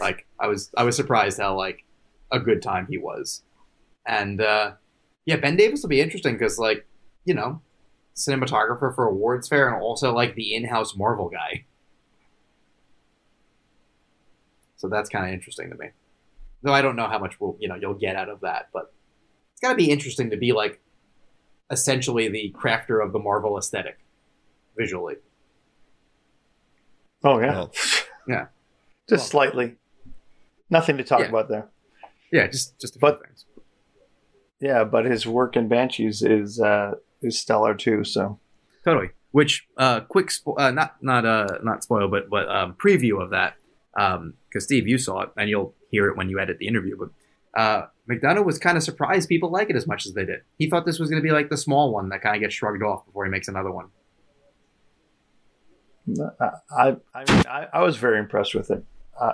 Like I was surprised how like a good time he was. And Ben Davis will be interesting because like, you know, cinematographer for Awards Fair and also like the in-house Marvel guy. So that's kind of interesting to me. Though I don't know how much you'll get out of that, but it's got to be interesting to be like essentially the crafter of the Marvel aesthetic visually. Oh yeah. Yeah. Just slightly. Nothing to talk about there. Yeah, just a few things. Yeah, but his work in Banshees is stellar too, so. Totally. Which not spoil but preview of that. Because Steve, you saw it and you'll hear it when you edit the interview, but McDonagh was kind of surprised people like it as much as they did. He thought this was going to be like the small one that kind of gets shrugged off before he makes another one. I mean, I was very impressed with it.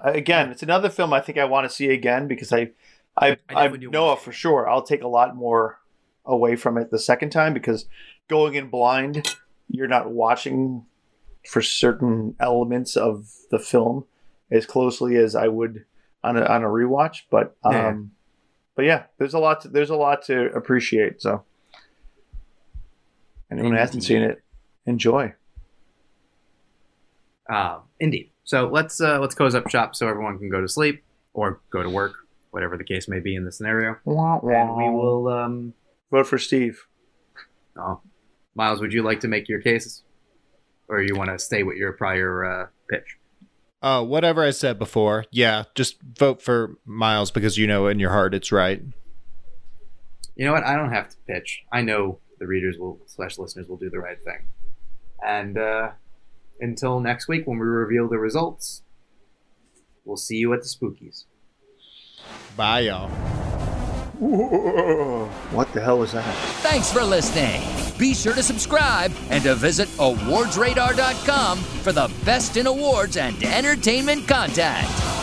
Again, it's another film I think I want to see again because I know for sure I'll take a lot more away from it the second time, because going in blind, you're not watching for certain elements of the film as closely as I would on a rewatch. But there's a lot to appreciate. So anyone who hasn't seen it, enjoy. Indeed. So let's close up shop so everyone can go to sleep or go to work, whatever the case may be in the scenario. And we will vote for Steve. Oh, Miles, would you like to make your case, or you want to stay with your prior pitch? Whatever I said before. Yeah, just vote for Miles because you know in your heart it's right. You know what? I don't have to pitch. I know the readers /listeners will do the right thing, and. Until next week when we reveal the results, we'll see you at the Spookies. Bye, y'all. Whoa, what the hell was that? Thanks for listening. Be sure to subscribe and to visit awardsradar.com for the best in awards and entertainment content.